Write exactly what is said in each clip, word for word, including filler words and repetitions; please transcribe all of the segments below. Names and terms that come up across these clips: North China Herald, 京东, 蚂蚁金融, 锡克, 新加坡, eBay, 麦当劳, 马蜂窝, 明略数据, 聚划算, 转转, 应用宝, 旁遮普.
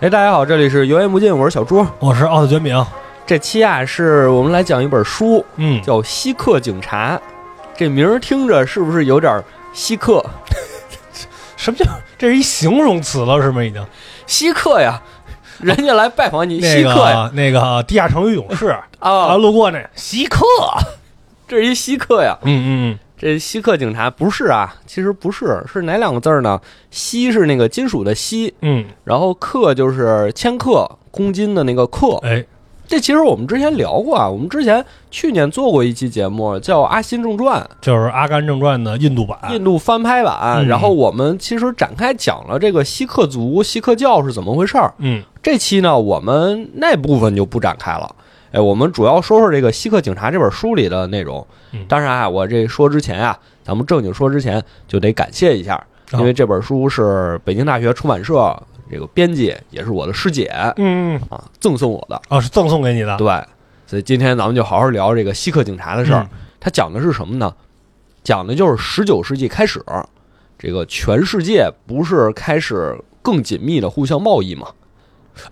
哎，大家好，这里是油盐不进，我是小朱，我是奥特卷饼。这期啊，是我们来讲一本书，嗯，叫《锡克警察》。这名儿听着是不是有点锡克？什么叫？这是一形容词了，是吗？已经锡克呀，人家来拜访你，锡克呀，那个地下城与勇士啊、哦，路过那锡克，这是一锡克呀。嗯嗯，这锡克警察不是啊，其实不是，是哪两个字呢？锡是那个金属的锡，嗯，然后克就是千克，公斤的那个克，哎。这其实我们之前聊过啊，我们之前去年做过一期节目叫《阿新正传》，就是《阿甘正传》的印度版、印度翻拍版、嗯。然后我们其实展开讲了这个锡克族、锡克教是怎么回事儿。嗯，这期呢，我们那部分就不展开了。哎，我们主要说说这个《锡克警察》这本书里的内容。当然啊，我这说之前啊，咱们正经说之前就得感谢一下，因为这本书是北京大学出版社。这个编辑也是我的师姐，嗯啊，赠送我的哦，是赠送给你的，对，所以今天咱们就好好聊这个锡克警察的事儿。他、嗯、讲的是什么呢？讲的就是十九世纪开始，这个全世界不是开始更紧密的互相贸易吗？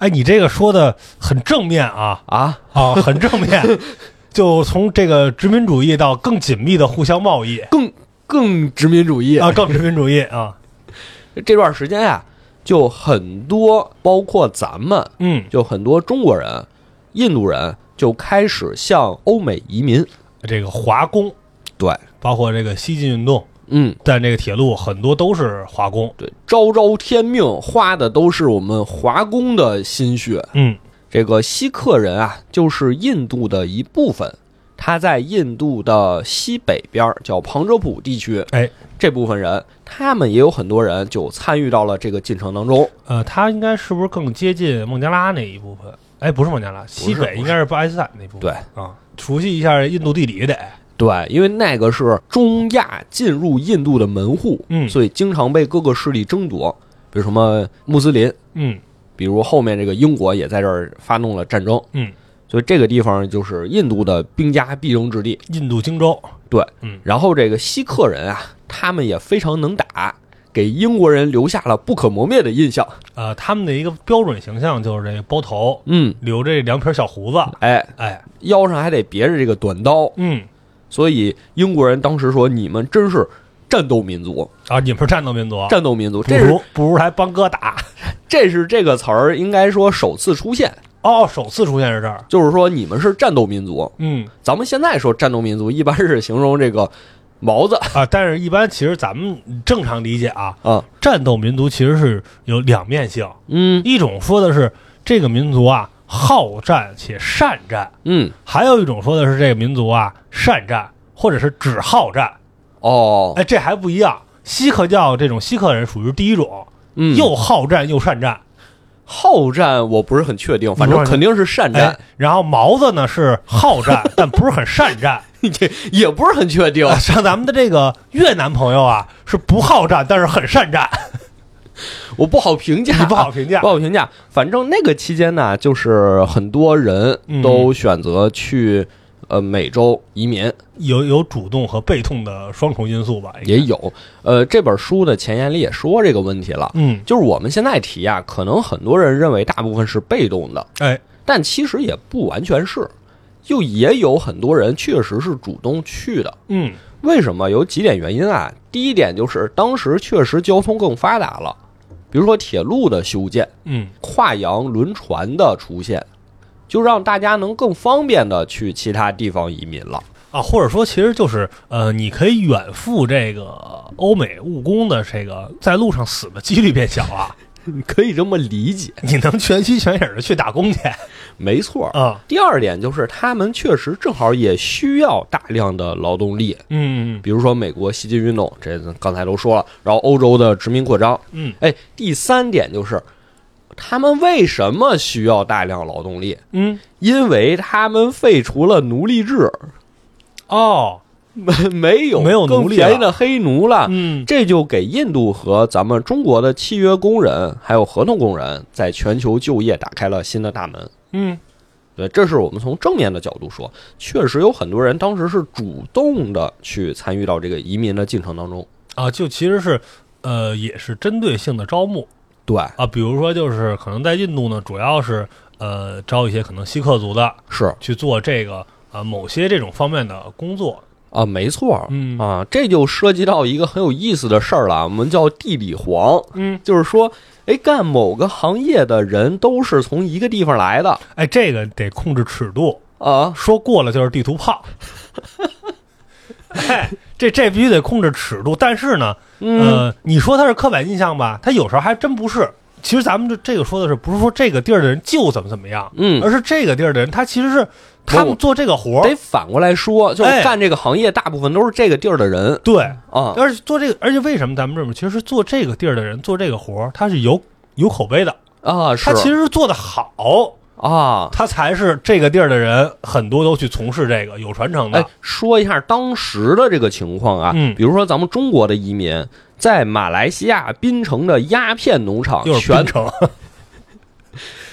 哎，你这个说的很正面啊啊啊，很正面，就从这个殖民主义到更紧密的互相贸易，更更殖民主义啊，更殖民主义啊。这段时间呀、啊。就很多，包括咱们，嗯，就很多中国人、印度人就开始向欧美移民。这个华工，对，包括这个西进运动，嗯，但这个铁路很多都是华工，对，昭昭天命花的都是我们华工的心血，嗯，这个锡克人啊，就是印度的一部分，他在印度的西北边叫旁遮普地区，哎。这部分人，他们也有很多人就参与到了这个进程当中。呃，他应该是不是更接近孟加拉那一部分？哎，不是孟加拉，西北应该是巴基斯坦那部分。对啊，熟悉一下印度地理得。对，因为那个是中亚进入印度的门户，嗯，所以经常被各个势力争夺，比如什么穆斯林，嗯，比如后面这个英国也在这儿发动了战争，嗯。所以这个地方就是印度的兵家必争之地，印度荆州。对，嗯，然后这个锡克人啊，他们也非常能打，给英国人留下了不可磨灭的印象。呃，他们的一个标准形象就是这个包头，嗯，留着两撇小胡子，哎哎，腰上还得别着这个短刀，嗯。所以英国人当时说：“你们真是战斗民族啊！你们是战斗民族，战斗民族，这是不如还帮哥打。”这是这个词儿应该说首次出现。哦，首次出现是这儿，就是说你们是战斗民族。嗯，咱们现在说战斗民族一般是形容这个毛子啊，但是一般其实咱们正常理解啊，啊，战斗民族其实是有两面性。嗯，一种说的是这个民族啊好战且善战，嗯，还有一种说的是这个民族啊善战或者是只好战。哦，哎，这还不一样。锡克教这种锡克人属于第一种，嗯，又好战又善战。好战我不是很确定，反正肯定是善战。哎、然后毛子呢是好战，但不是很善战，也也不是很确定、啊。像咱们的这个越南朋友啊，是不好战，但是很善战。我不好评价，你不好评价，不好评价。反正那个期间呢，就是很多人都选择去、嗯、呃美洲移民，有有主动和被动的双重因素吧，也有。呃，这本书的前言里也说这个问题了，嗯，就是我们现在提啊，可能很多人认为大部分是被动的，哎，但其实也不完全是，就也有很多人确实是主动去的，嗯，为什么？有几点原因啊。第一点就是当时确实交通更发达了，比如说铁路的修建，嗯，跨洋轮船的出现，就让大家能更方便的去其他地方移民了。啊，或者说，其实就是，呃，你可以远赴这个欧美务工的这个，在路上死的几率变小了，你可以这么理解，你能全心全意的去打工去，没错啊、嗯。第二点就是，他们确实正好也需要大量的劳动力，嗯，比如说美国西进运动，这刚才都说了，然后欧洲的殖民扩张，嗯，哎，第三点就是。他们为什么需要大量劳动力？嗯，因为他们废除了奴隶制。哦，没没有没有更便宜的黑奴了。嗯，这就给印度和咱们中国的契约工人还有合同工人在全球就业打开了新的大门。嗯，对，这是我们从正面的角度说，确实有很多人当时是主动的去参与到这个移民的进程当中啊，就其实是呃也是针对性的招募，对啊，比如说就是可能在印度呢，主要是呃招一些可能锡克族的，是去做这个呃某些这种方面的工作。啊，没错，嗯啊，这就涉及到一个很有意思的事儿了，我们叫地理黄，嗯，就是说，哎，干某个行业的人都是从一个地方来的，哎，这个得控制尺度啊，说过了就是地图炮，哎，这这必须得控制尺度，但是呢，呃，嗯、你说它是刻板印象吧，它有时候还真不是。其实咱们这这个说的是，不是说这个地儿的人就怎么怎么样，嗯，而是这个地儿的人，他其实是他们做这个活得反过来说，就干这个行业，大部分都是这个地儿的人，哎、对啊，而且做这个，而且为什么咱们这么，其实做这个地儿的人做这个活，他是有有口碑的啊，是他其实是做得好。啊，他才是这个地儿的人，很多都去从事这个，有传承的。哎，说一下当时的这个情况啊，嗯，比如说咱们中国的移民在马来西亚槟城的鸦片农场，就是槟城，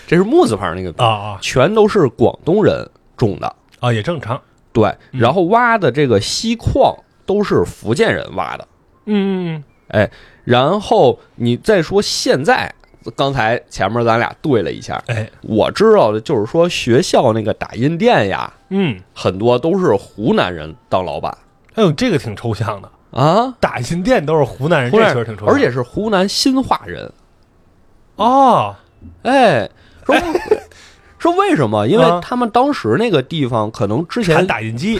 这是木字旁那个啊啊，全都是广东人种的啊，也正常。对，然后挖的这个锡矿都是福建人挖的，嗯，哎，然后你再说现在。刚才前面咱俩对了一下，哎，我知道的就是说学校那个打印店呀，嗯，很多都是湖南人当老板。哎呦，这个挺抽象的啊！打印店都是湖南人，这确实挺抽象，而且是湖南新化人。哦，哎，说说为什么？因为他们当时那个地方可能之前打印机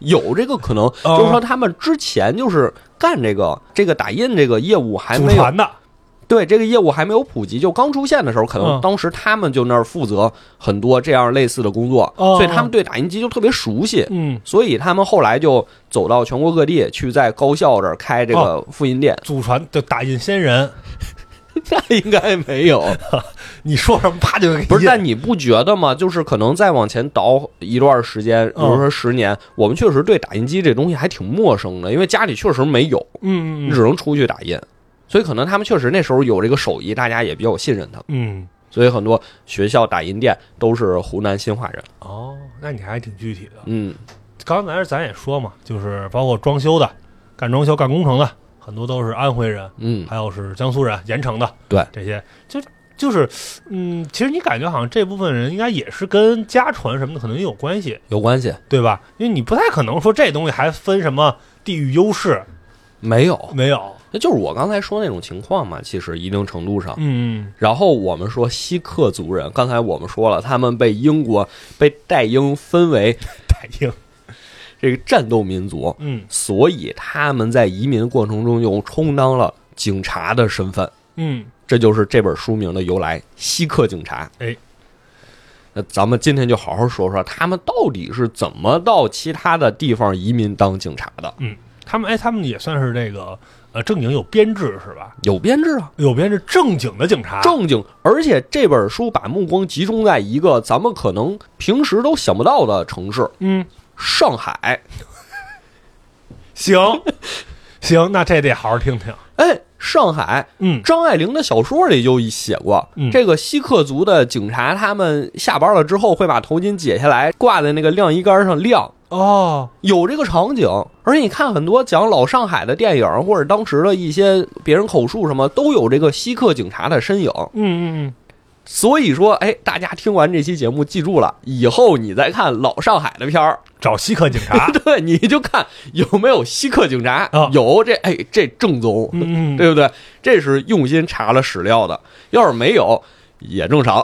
有这个可能，就是说他们之前就是干这个这个打印这个业务还没有的。对，这个业务还没有普及，就刚出现的时候，可能当时他们就那儿负责很多这样类似的工作，嗯、所以他们对打印机就特别熟悉。嗯，所以他们后来就走到全国各地去，在高校这儿开这个复印店。哦、祖传的打印先人，那应该没有。你说什么啪就不是？但你不觉得吗？就是可能再往前倒一段时间，比如说十年，嗯、我们确实对打印机这东西还挺陌生的，因为家里确实没有，嗯，你只能出去打印。所以可能他们确实那时候有这个手艺，大家也比较信任他。嗯，所以很多学校打印店都是湖南新化人。哦，那你还挺具体的。嗯，刚才咱也说嘛，就是包括装修的、干装修、干工程的，很多都是安徽人。嗯，还有是江苏人、盐城的。对，这些就就是嗯，其实你感觉好像这部分人应该也是跟家传什么的可能也有关系，有关系，对吧？因为你不太可能说这东西还分什么地域优势。没有，没有，那就是我刚才说那种情况嘛。其实一定程度上，嗯。然后我们说锡克族人，刚才我们说了，他们被英国被戴英分为戴英这个战斗民族，嗯，所以他们在移民过程中又充当了警察的身份，嗯，这就是这本书名的由来，《锡克警察》。哎，那咱们今天就好好说说他们到底是怎么到其他的地方移民当警察的，嗯。他们哎，他们也算是这个呃正经有编制是吧？有编制啊，有编制，正经的警察，正经。而且这本书把目光集中在一个咱们可能平时都想不到的城市，嗯，上海。行，行，那这得好好听听。哎，上海，嗯，张爱玲的小说里就写过，嗯、这个锡克族的警察，他们下班了之后会把头巾解下来挂在那个晾衣杆上晾。哦，有这个场景，而且你看很多讲老上海的电影，或者当时的一些别人口述什么，都有这个锡克警察的身影。嗯嗯嗯，所以说，哎，大家听完这期节目，记住了，以后你再看老上海的片儿，找锡克警察，对，你就看有没有锡克警察，哦、有这，哎，这正宗，嗯嗯对不对？这是用心查了史料的，要是没有也正常。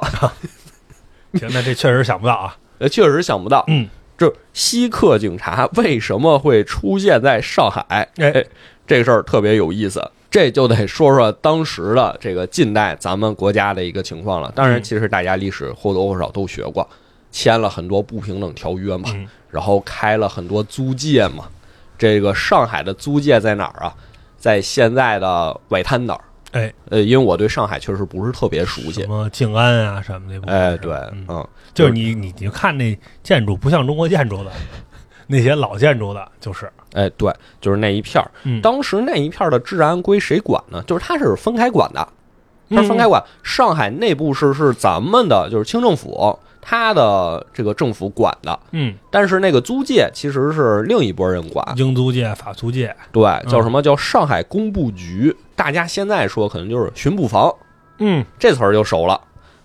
行，那这确实想不到啊，确实想不到，嗯。这锡克警察为什么会出现在上海？哎，这事儿特别有意思，这就得说说当时的这个近代咱们国家的一个情况了。当然，其实大家历史或多或少都学过，签了很多不平等条约嘛，然后开了很多租界嘛。这个上海的租界在哪儿啊？在现在的外滩那儿。哎，呃，因为我对上海确实不是特别熟悉，什么静安啊什么那部分。哎，对，嗯，就是你你你看那建筑不像中国建筑的，那些老建筑的，就是，哎，对，就是那一片儿。嗯、当时那一片儿的治安归谁管呢？就是它是分开管的，它是分开管。嗯、上海内部是是咱们的，就是清政府，他的这个政府管的，嗯，但是那个租界其实是另一拨人管，英租界、法租界，对，叫什么、嗯、叫上海工部局，大家现在说可能就是巡捕房，嗯，这词儿就熟了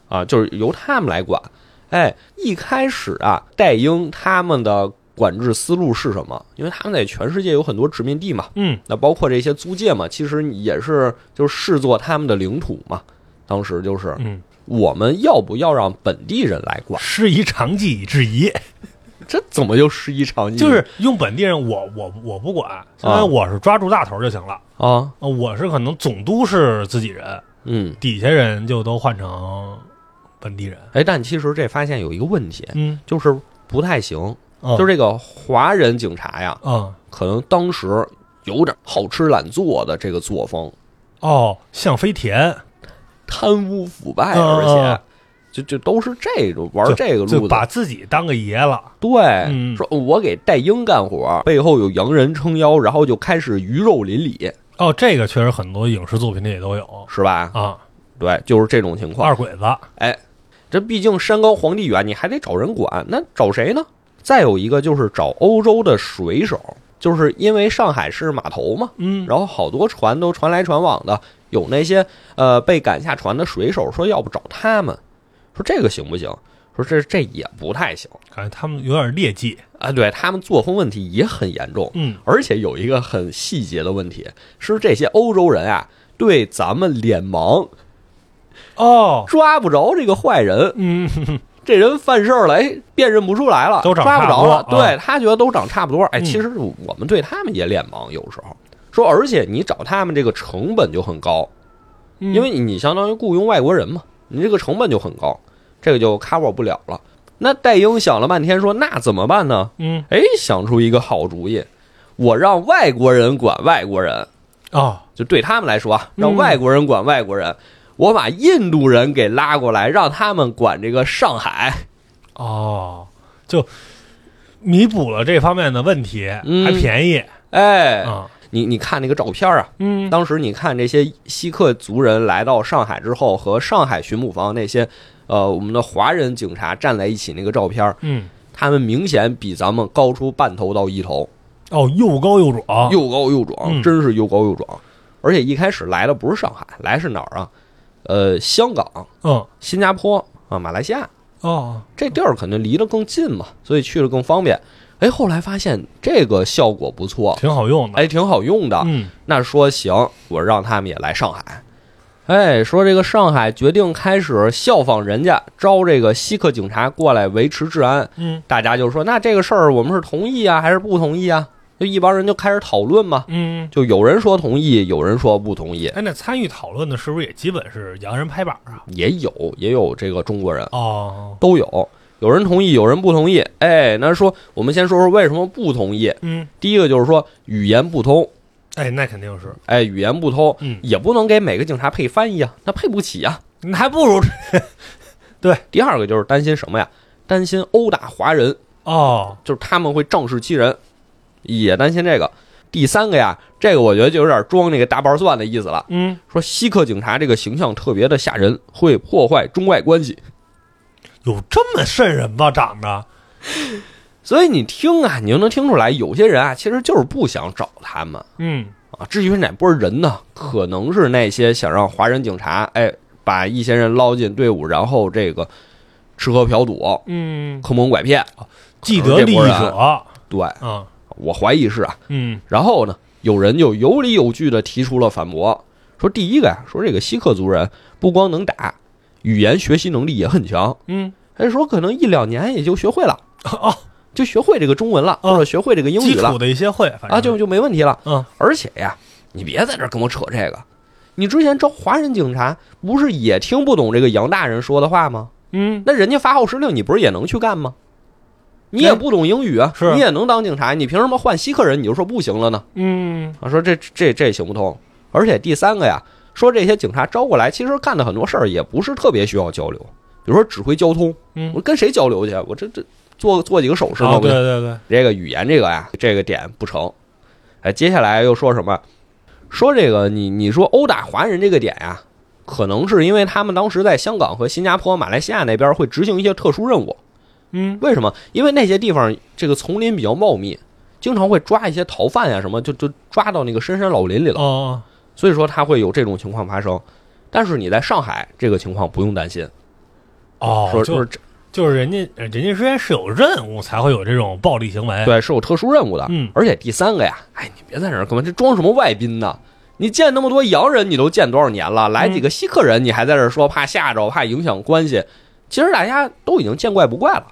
啊，就是由他们来管。哎，一开始啊，戴英他们的管制思路是什么？因为他们在全世界有很多殖民地嘛，嗯，那包括这些租界嘛，其实也是就是视作他们的领土嘛，当时就是，嗯。我们要不要让本地人来管？师夷长技以制夷，这怎么就师夷长技？就是用本地人我，我我我不管，相当于我是抓住大头就行了啊。我是可能总督是自己人，嗯，底下人就都换成本地人。哎，但其实这发现有一个问题，嗯，就是不太行，嗯、就是这个华人警察呀，嗯，可能当时有点好吃懒做的这个作风，哦，像飞田。贪污腐败，而且就就都是这种玩这个路子，就把自己当个爷了。对，嗯、说我给戴英干活，背后有洋人撑腰，然后就开始鱼肉邻里。哦，这个确实很多影视作品里也都有，是吧？啊，对，就是这种情况。二鬼子，哎，这毕竟山高皇帝远，你还得找人管，那找谁呢？再有一个就是找欧洲的水手，就是因为上海是码头嘛，嗯，然后好多船都船来船往的。有那些呃被赶下船的水手说，要不找他们，说这个行不行？说这这也不太行，感觉他们有点劣迹啊。对他们作风问题也很严重，嗯，而且有一个很细节的问题是，这些欧洲人啊对咱们脸盲，哦，抓不着这个坏人，嗯，呵呵这人犯事儿了，哎，辨认不出来了，都长抓不着了，对、啊、他觉得都长差不多，哎，其实我们对他们也脸盲，有时候。说，而且你找他们这个成本就很高，因为你相当于雇佣外国人嘛，你这个成本就很高，这个就 cover 不了了。那戴英想了半天说，那怎么办呢？嗯，哎，想出一个好主意，我让外国人管外国人啊，就对他们来说，让外国人管外国人，我把印度人给拉过来，让他们管这个上海。哦，就弥补了这方面的问题，还便宜，哎，啊。你你看那个照片啊，嗯，当时你看这些锡克族人来到上海之后，和上海巡捕房那些，呃，我们的华人警察站在一起那个照片，嗯，他们明显比咱们高出半头到一头，哦，又高又壮，又高又壮，真是又高又壮。嗯、而且一开始来的不是上海，来是哪儿啊？呃，香港，嗯，新加坡啊，马来西亚，哦，这地儿肯定离得更近嘛，所以去了更方便。哎，后来发现这个效果不错，挺好用的。哎，挺好用的。嗯，那说行，我让他们也来上海。哎，说这个上海决定开始效仿人家，招这个锡克警察过来维持治安。嗯，大家就说那这个事儿我们是同意啊，还是不同意啊？就一帮人就开始讨论嘛。嗯，就有人说同意，有人说不同意。哎，那参与讨论的是不是也基本是洋人拍板啊？也有，也有这个中国人哦，都有。有人同意，有人不同意。哎，那说我们先说说为什么不同意。嗯，第一个就是说语言不通。哎，那肯定是。哎，语言不通，嗯，也不能给每个警察配翻译啊，那配不起啊，那还不如。对，第二个就是担心什么呀？担心殴打华人哦，就是他们会仗势欺人，也担心这个。第三个呀，这个我觉得就有点装那个大瓣蒜的意思了。嗯，说锡克警察这个形象特别的吓人，会破坏中外关系。有这么瘆人吗？长着，所以你听啊，你就能听出来，有些人啊，其实就是不想找他们。嗯啊，至于是哪波人呢？可能是那些想让华人警察，哎，把一些人捞进队伍，然后这个吃喝嫖赌，嗯，坑蒙拐骗，既得利益者。对，嗯，我怀疑是啊。嗯，然后呢，有人就有理有据的提出了反驳，说第一个呀，说这个锡克族人不光能打。语言学习能力也很强，嗯，还是说可能一两年也就学会了，哦，就学会这个中文了，或者学会这个英语了，基础的一些会，反正啊，就就没问题了，嗯。而且呀，你别在这跟我扯这个，你之前招华人警察不是也听不懂这个杨大人说的话吗？嗯，那人家发号施令，你不是也能去干吗？你也不懂英语啊，你也能当警察，你凭什么换锡克人你就说不行了呢？嗯，啊，说这这这行不通。而且第三个呀。说这些警察招过来，其实干的很多事儿也不是特别需要交流，比如说指挥交通，嗯，我跟谁交流去？我这这做做几个手势，哦，对对对，这个语言这个呀，这个点不成。哎，接下来又说什么？说这个你你说殴打华人这个点呀，可能是因为他们当时在香港和新加坡、马来西亚那边会执行一些特殊任务。嗯，为什么？因为那些地方这个丛林比较茂密，经常会抓一些逃犯呀、啊、什么，就就抓到那个深山老林里了。哦，所以说他会有这种情况发生。但是你在上海这个情况不用担心。哦，说就是就是人家人家虽然是有任务才会有这种暴力行为，对，是有特殊任务的。嗯，而且第三个呀，哎，你别在这儿干嘛，这装什么外宾呢？你见那么多洋人，你都见多少年了？来几个西客人，你还在这说怕吓着、怕影响关系？其实大家都已经见怪不怪了，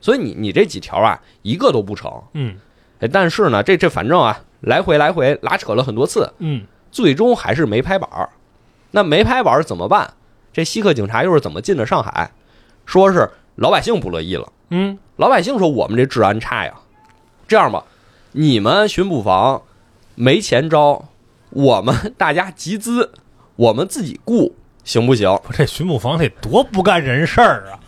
所以你你这几条啊，一个都不成。嗯，哎，但是呢，这这反正啊，来回来回拉扯了很多次，嗯，最终还是没拍板儿。那没拍板儿怎么办？这西客警察又是怎么进的上海？说是老百姓不乐意了。嗯，老百姓说我们这治安差呀，这样吧，你们巡捕房没钱招。我们大家集资，我们自己雇，行不行？这巡捕房得多不干人事儿啊！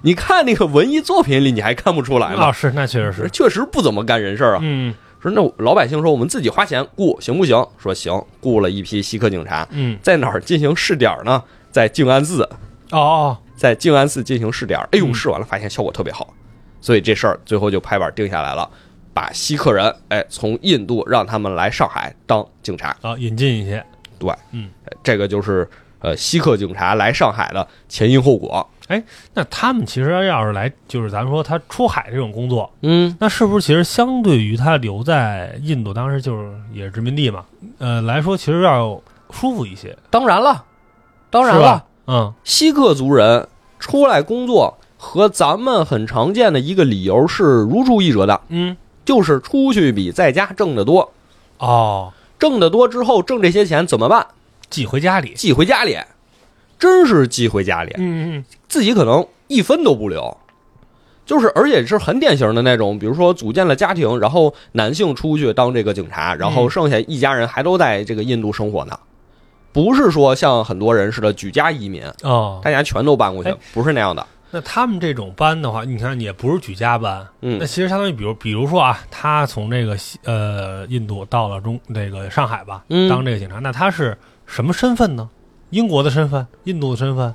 你看那个文艺作品里，你还看不出来吗？啊、哦，是，那确实是，确实不怎么干人事儿啊。嗯，说那老百姓说我们自己花钱雇，行不行？说行，雇了一批西客警察。嗯，在哪儿进行试点呢？在静安寺。哦，在静安寺进行试点。哎呦，试完了发现效果特别好，所以这事儿最后就拍板定下来了。把西客人哎从印度让他们来上海当警察啊，引进一些，对，嗯，这个就是呃西客警察来上海的前因后果。哎，那他们其实要是来，就是咱们说他出海这种工作，嗯，那是不是其实相对于他留在印度当时就是也是殖民地嘛，呃来说其实要舒服一些。当然了，当然了，嗯，西客族人出来工作和咱们很常见的一个理由是如出一辙的，嗯。就是出去比在家挣得多，哦，挣得多之后挣这些钱怎么办？寄回家里，寄回家里，真是寄回家里。嗯嗯，自己可能一分都不留，就是而且是很典型的那种，比如说组建了家庭，然后男性出去当这个警察，然后剩下一家人还都在这个印度生活呢，不是说像很多人似的举家移民哦，大家全都搬过去，不是那样的。那他们这种班的话，你看也不是举家班，嗯，那其实相当于，比如，比如说啊，他从这个呃印度到了中这个上海吧，当这个警察，那他是什么身份呢？英国的身份，印度的身份，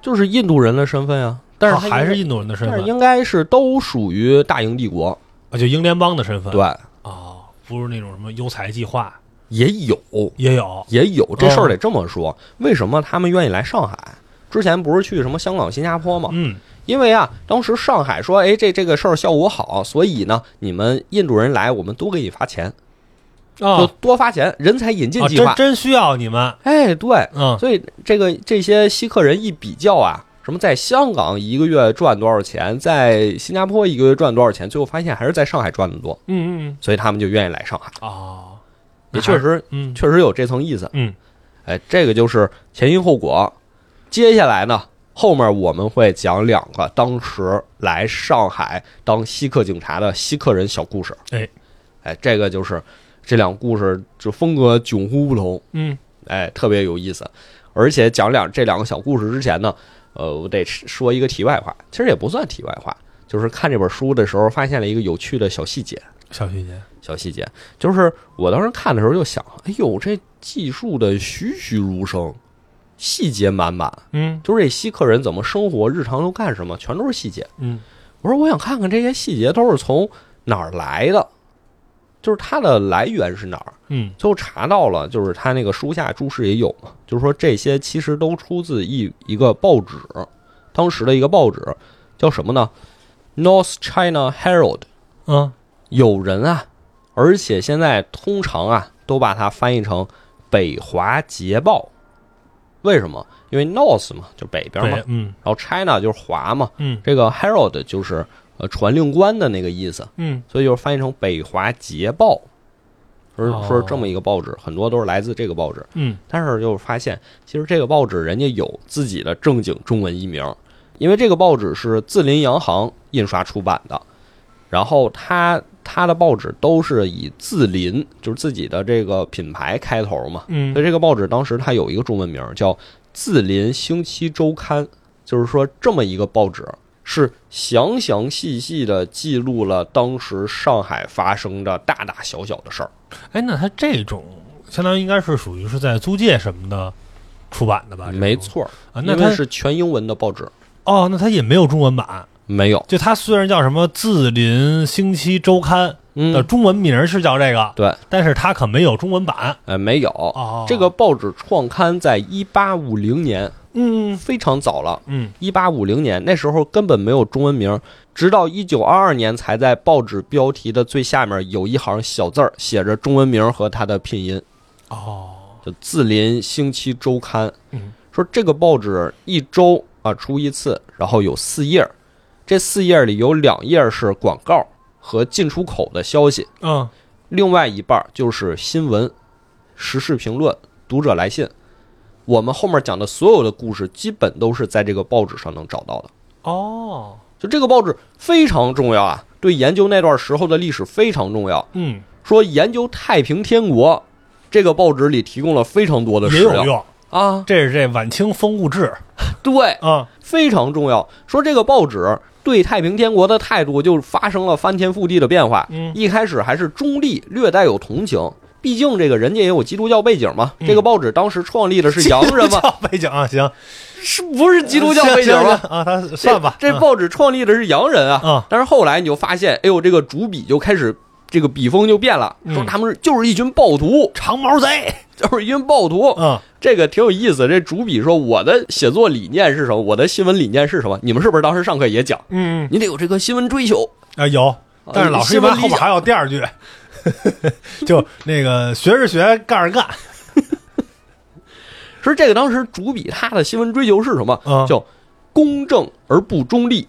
就是印度人的身份啊，但是、哦、还是印度人的身份，但是应该是都属于大英帝国啊，就英联邦的身份，对，哦，不是那种什么优才计划，也有，也有，也有，这事儿得这么说、哦，为什么他们愿意来上海？之前不是去什么香港、新加坡吗？嗯，因为啊，当时上海说，哎，这这个事儿效果好，所以呢，你们印度人来，我们多给你发钱，啊、哦，多发钱，人才引进计划、哦、真, 真需要你们，哎，对，嗯，所以这个这些西客人一比较啊，什么在香港一个月赚多少钱，在新加坡一个月赚多少钱，最后发现还是在上海赚的多，嗯嗯，所以他们就愿意来上海哦，也确实，嗯，确实有这层意思，嗯，哎，这个就是前因后果。接下来呢，后面我们会讲两个当时来上海当西客警察的西客人小故事。哎，哎，这个就是这两个故事就风格迥乎不同，嗯，哎，特别有意思。而且讲两这两个小故事之前呢，呃，我得说一个题外话，其实也不算题外话，就是看这本书的时候发现了一个有趣的小细节。小细节，小细节，就是我当时看的时候就想，哎呦，这记述的栩栩如生。细节满满，嗯，就是这西客人怎么生活，日常都干什么，全都是细节，嗯。我说我想看看这些细节都是从哪儿来的，就是它的来源是哪儿，嗯。最后查到了，就是他那个书下注释也有嘛，就是说这些其实都出自一一个报纸，当时的一个报纸叫什么呢 ？North China Herald， 嗯，有人啊，而且现在通常啊都把它翻译成北华捷报。为什么？因为 North 嘛，就北边嘛，嗯，然后 China 就是华嘛，嗯，这个 Herald 就是呃传令官的那个意思，嗯，所以就是翻译成北华捷报，说说是这么一个报纸，很多都是来自这个报纸，嗯，但是就是发现其实这个报纸人家有自己的正经中文译名，因为这个报纸是字林洋行印刷出版的，然后它它的报纸都是以字林，就是自己的这个品牌开头嘛，嗯，所以这个报纸当时它有一个中文名叫《字林星期周刊》，就是说这么一个报纸是详详细细的记录了当时上海发生的大大小小的事儿。哎，那它这种相当于应该是属于是在租界什么的出版的吧？没错啊，那它是全英文的报纸。哦，那它也没有中文版？没有。就它虽然叫什么《字林星期周刊》的、嗯、中文名是叫这个，对，但是它可没有中文版。呃，没有。哦、这个报纸创刊在一八五零年。嗯，非常早了。嗯，一八五零年那时候根本没有中文名，直到一九二二年才在报纸标题的最下面有一行小字儿，写着中文名和它的拼音。哦，就《字林星期周刊》。嗯，说这个报纸一周啊出一次，然后有四页，这四页里有两页是广告和进出口的消息。嗯，另外一半就是新闻、时事评论、读者来信。我们后面讲的所有的故事基本都是在这个报纸上能找到的。哦，就这个报纸非常重要啊，对研究那段时候的历史非常重要。嗯，说研究太平天国，这个报纸里提供了非常多的史料。也有用啊，这是这晚清风物志。对啊，非常重要。说这个报纸对太平天国的态度就发生了翻天覆地的变化。嗯，一开始还是中立，略带有同情。毕竟这个人家也有基督教背景嘛，嗯、这个报纸当时创立的是洋人嘛，基督教背景啊，行，是不是基督教背景吗？啊，他算吧这，这报纸创立的是洋人啊，嗯、但是后来你就发现，哎呦，这个主笔就开始这个笔锋就变了，嗯、说他们就是一群暴徒，长毛贼，就是一群暴徒。嗯，这个挺有意思。这主笔说我的写作理念是什么？我的新闻理念是什么？你们是不是当时上课也讲？嗯，你得有这个新闻追求啊、呃，有，但是老师一般后边还有第二句。就那个学是学，干是干。说这个当时主笔他的新闻追求是什么？嗯、叫公正而不中立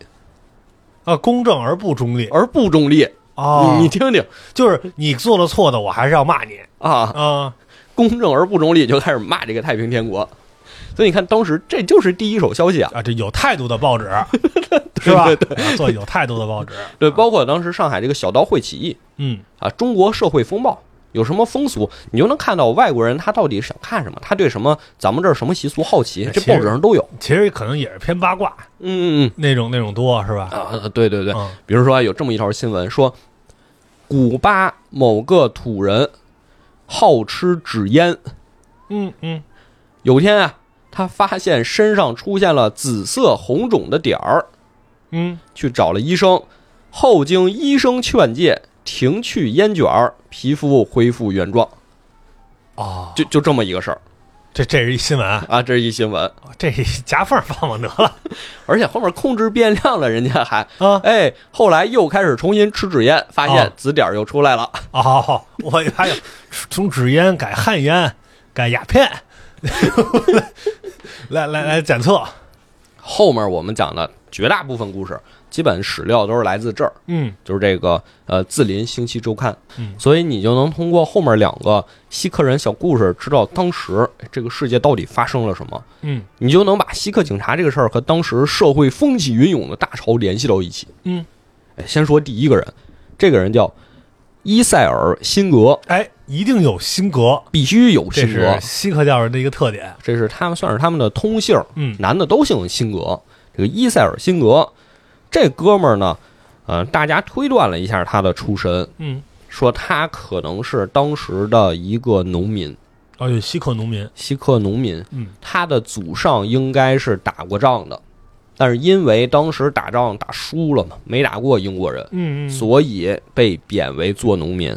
啊，公正而不中立，而不中立啊！你听听，就是你做了错的，我还是要骂你啊啊！公正而不中立，就开始骂这个太平天国。所以你看，当时这就是第一手消息啊！啊，这有态度的报纸，是吧？对对对，做有态度的报纸。对，包括当时上海这个小刀会起义，嗯啊，中国社会风暴有什么风俗，你就能看到外国人他到底想看什么，他对什么咱们这儿什么习俗好奇，这报纸上都有。其实可能也是偏八卦，嗯嗯嗯，那种那种多是吧？啊，对对对，嗯、比如说有这么一条新闻说，古巴某个土人好吃纸烟，嗯嗯，有天啊。他发现身上出现了紫色红肿的点儿，嗯，去找了医生，后经医生劝诫，停去烟卷儿，皮肤恢复原状。哦，就就这么一个事儿，这这是一新闻啊，这是一新闻，这夹缝放放得了，而且后面控制变量了，人家还啊，哎，后来又开始重新吃纸烟，发现紫点儿又出来了。哦，哦我还有从纸烟改旱烟，改鸦片。来来来，检测。后面我们讲的绝大部分故事，基本史料都是来自这儿。嗯，就是这个呃《字林星期周刊》。嗯，所以你就能通过后面两个锡克人小故事，知道当时这个世界到底发生了什么。嗯，你就能把锡克警察这个事儿和当时社会风起云涌的大潮联系到一起。嗯，哎，先说第一个人，这个人叫伊塞尔·辛格。哎。一定有辛格，必须有辛格，这是锡克教人的一个特点。这是他们算是他们的通姓，嗯，男的都姓辛格。这个伊塞尔辛格，这哥们儿呢，呃，大家推断了一下他的出身，嗯，说他可能是当时的一个农民，哦，有锡克农民，锡克农民，嗯，他的祖上应该是打过仗的，但是因为当时打仗打输了嘛，没打过英国人，嗯，所以被贬为做农民。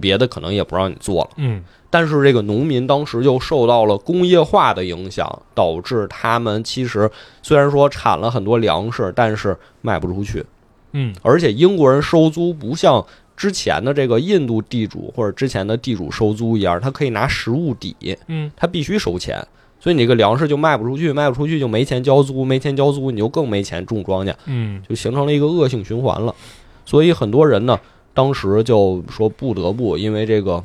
别的可能也不让你做了，嗯，但是这个农民当时又受到了工业化的影响，导致他们其实虽然说产了很多粮食，但是卖不出去，嗯，而且英国人收租不像之前的这个印度地主或者之前的地主收租一样，他可以拿实物抵，嗯，他必须收钱，所以你这个粮食就卖不出去，卖不出去就没钱交租，没钱交租你就更没钱种庄稼，嗯，就形成了一个恶性循环了，所以很多人呢。当时就说不得不因为这个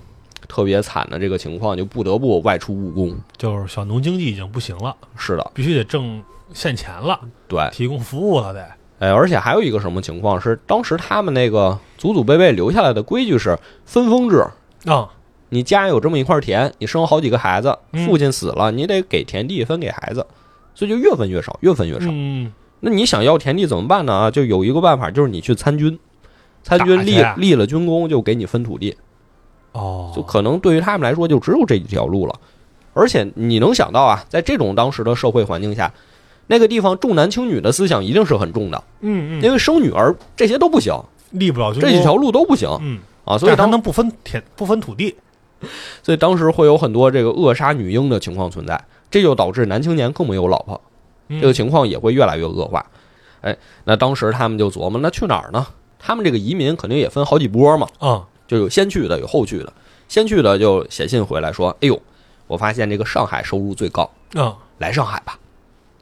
特别惨的这个情况，就不得不外出务工，就是小农经济已经不行了，是的，必须得挣现钱了，对，提供服务了得。哎，而且还有一个什么情况是，当时他们那个祖祖辈辈留下来的规矩是分封制啊、嗯，你家有这么一块田，你生好几个孩子，父亲死了，你得给田地分给孩子，所以就越分越少，越分越少。嗯，那你想要田地怎么办呢？啊，就有一个办法，就是你去参军。参军立立了军功，就给你分土地，哦，就可能对于他们来说，就只有这一条路了。而且你能想到啊，在这种当时的社会环境下，那个地方重男轻女的思想一定是很重的。嗯嗯，因为生女儿这些都不行，立不了这几条路都不行。嗯啊，所以他们不分田不分土地，所以当时会有很多这个扼杀女婴的情况存在，这就导致男青年更没有老婆，这个情况也会越来越恶化。哎，那当时他们就琢磨，那去哪儿呢？他们这个移民肯定也分好几波嘛，啊，就有先去的，有后去的。先去的就写信回来说：“哎呦，我发现这个上海收入最高，啊，来上海吧。”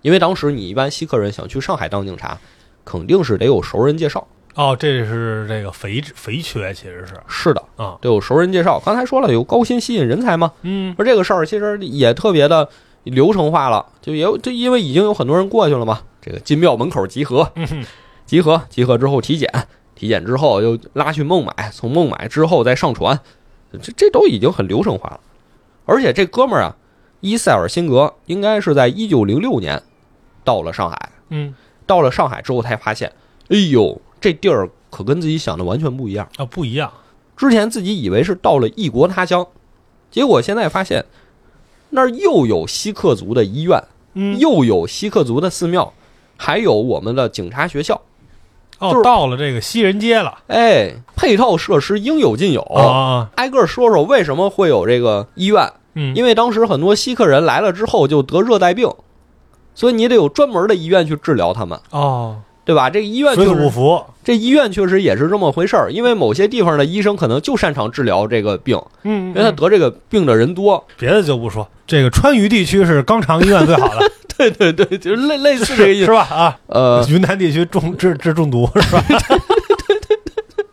因为当时你一般锡克人想去上海当警察，肯定是得有熟人介绍。哦，这是这个肥肥缺，其实是是的啊，得有熟人介绍。刚才说了，有高薪吸引人才嘛，嗯，而这个事儿其实也特别的流程化了，就也有就因为已经有很多人过去了嘛。这个金庙门口集合，集合集合之后体检，体检之后又拉去孟买，从孟买之后再上船，这这都已经很流程化了。而且这哥们儿啊，伊塞尔辛格应该是在一九零六年到了上海，嗯，到了上海之后才发现，哎呦，这地儿可跟自己想的完全不一样啊，不一样。之前自己以为是到了异国他乡，结果现在发现那儿又有锡克族的医院，嗯，又有锡克族的寺庙，还有我们的警察学校。哦，到了这个西人街了。哎，配套设施应有尽有啊。挨个说说为什么会有这个医院？嗯，因为当时很多锡克人来了之后就得热带病，所以你得有专门的医院去治疗他们。哦。对吧？这个医院确实水土不服，这医院确实也是这么回事儿。因为某些地方的医生可能就擅长治疗这个病，嗯，因为他得这个病的人多。别的就不说，这个川渝地区是肛肠医院最好的。对对对，就是类类似这个意思，是吧？啊，呃，云南地区中治治中毒是吧？对对对对，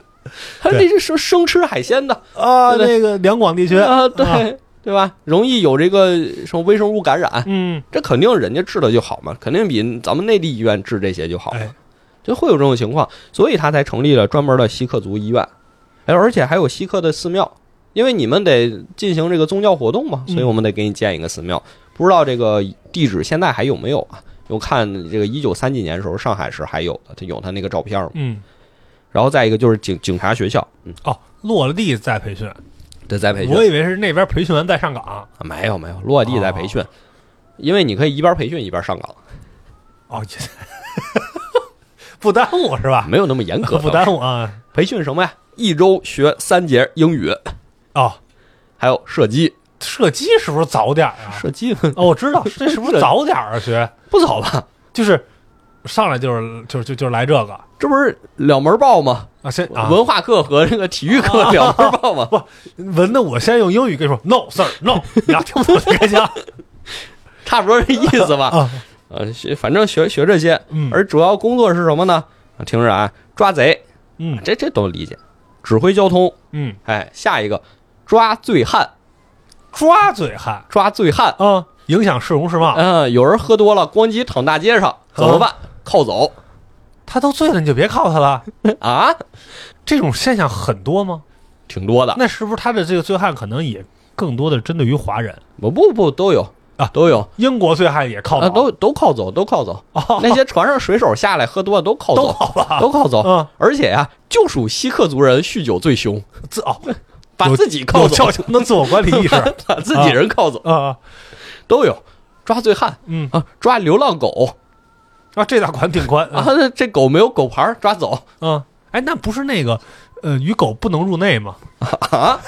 他这是生吃海鲜的啊，那个两广地区啊，对。啊对吧？容易有这个什么微生物感染，嗯，这肯定人家治的就好嘛，肯定比咱们内地医院治这些就好嘛，哎，就会有这种情况，所以他才成立了专门的锡克族医院，哎，而且还有锡克的寺庙，因为你们得进行这个宗教活动嘛，所以我们得给你建一个寺庙，嗯，不知道这个地址现在还有没有啊？我看这个一九三几年的时候，上海市还有的，他有他那个照片嘛，嗯，然后再一个就是警警察学校，嗯，哦，落了地再培训。在培训，我以为是那边培训完再上岗，啊，没有没有，落地在培训，哦，因为你可以一边培训一边上岗，哦，不耽误是吧？没有那么严格，不耽误啊。培训什么呀？一周学三节英语，哦，还有射击，射击是不是早点啊？射击哦，我知道，这是不是早点啊？学不早吧？就是上来就是就就就来这个，这不是两门报吗？啊，先啊文化课和这个体育课两门报嘛，啊啊啊啊，不，文的我先用英语跟你说 ，no sir no， 你俩听不懂开枪，差不多这意思吧？啊，呃、啊，学反正学学这些，嗯，而主要工作是什么呢？听着啊，抓贼，嗯，这这都理解，指挥交通，嗯，哎，下一个抓醉汉，抓醉汉，抓醉汉啊，影响市容市貌，嗯，呃，有人喝多了，光机躺大街上怎么办？啊，靠走。他都醉了，你就别靠他了啊！这种现象很多吗？挺多的。那是不是他的这个醉汉可能也更多的针对于华人？不不不，都有啊，都有。英国醉汉也靠走，啊，都都靠走，都靠走，哦。那些船上水手下来喝多了都靠走，都靠吧，都靠走。嗯，而且呀，啊，就属锡克族人酗酒最凶，自哦，把自己靠走，有能自我管理意识，把自己人靠走啊，啊，都有抓醉汉，嗯啊，抓流浪狗。啊，这大款挺宽，嗯，啊！这狗没有狗牌，抓走。嗯，哎，那不是那个，呃，与狗不能入内吗？啊，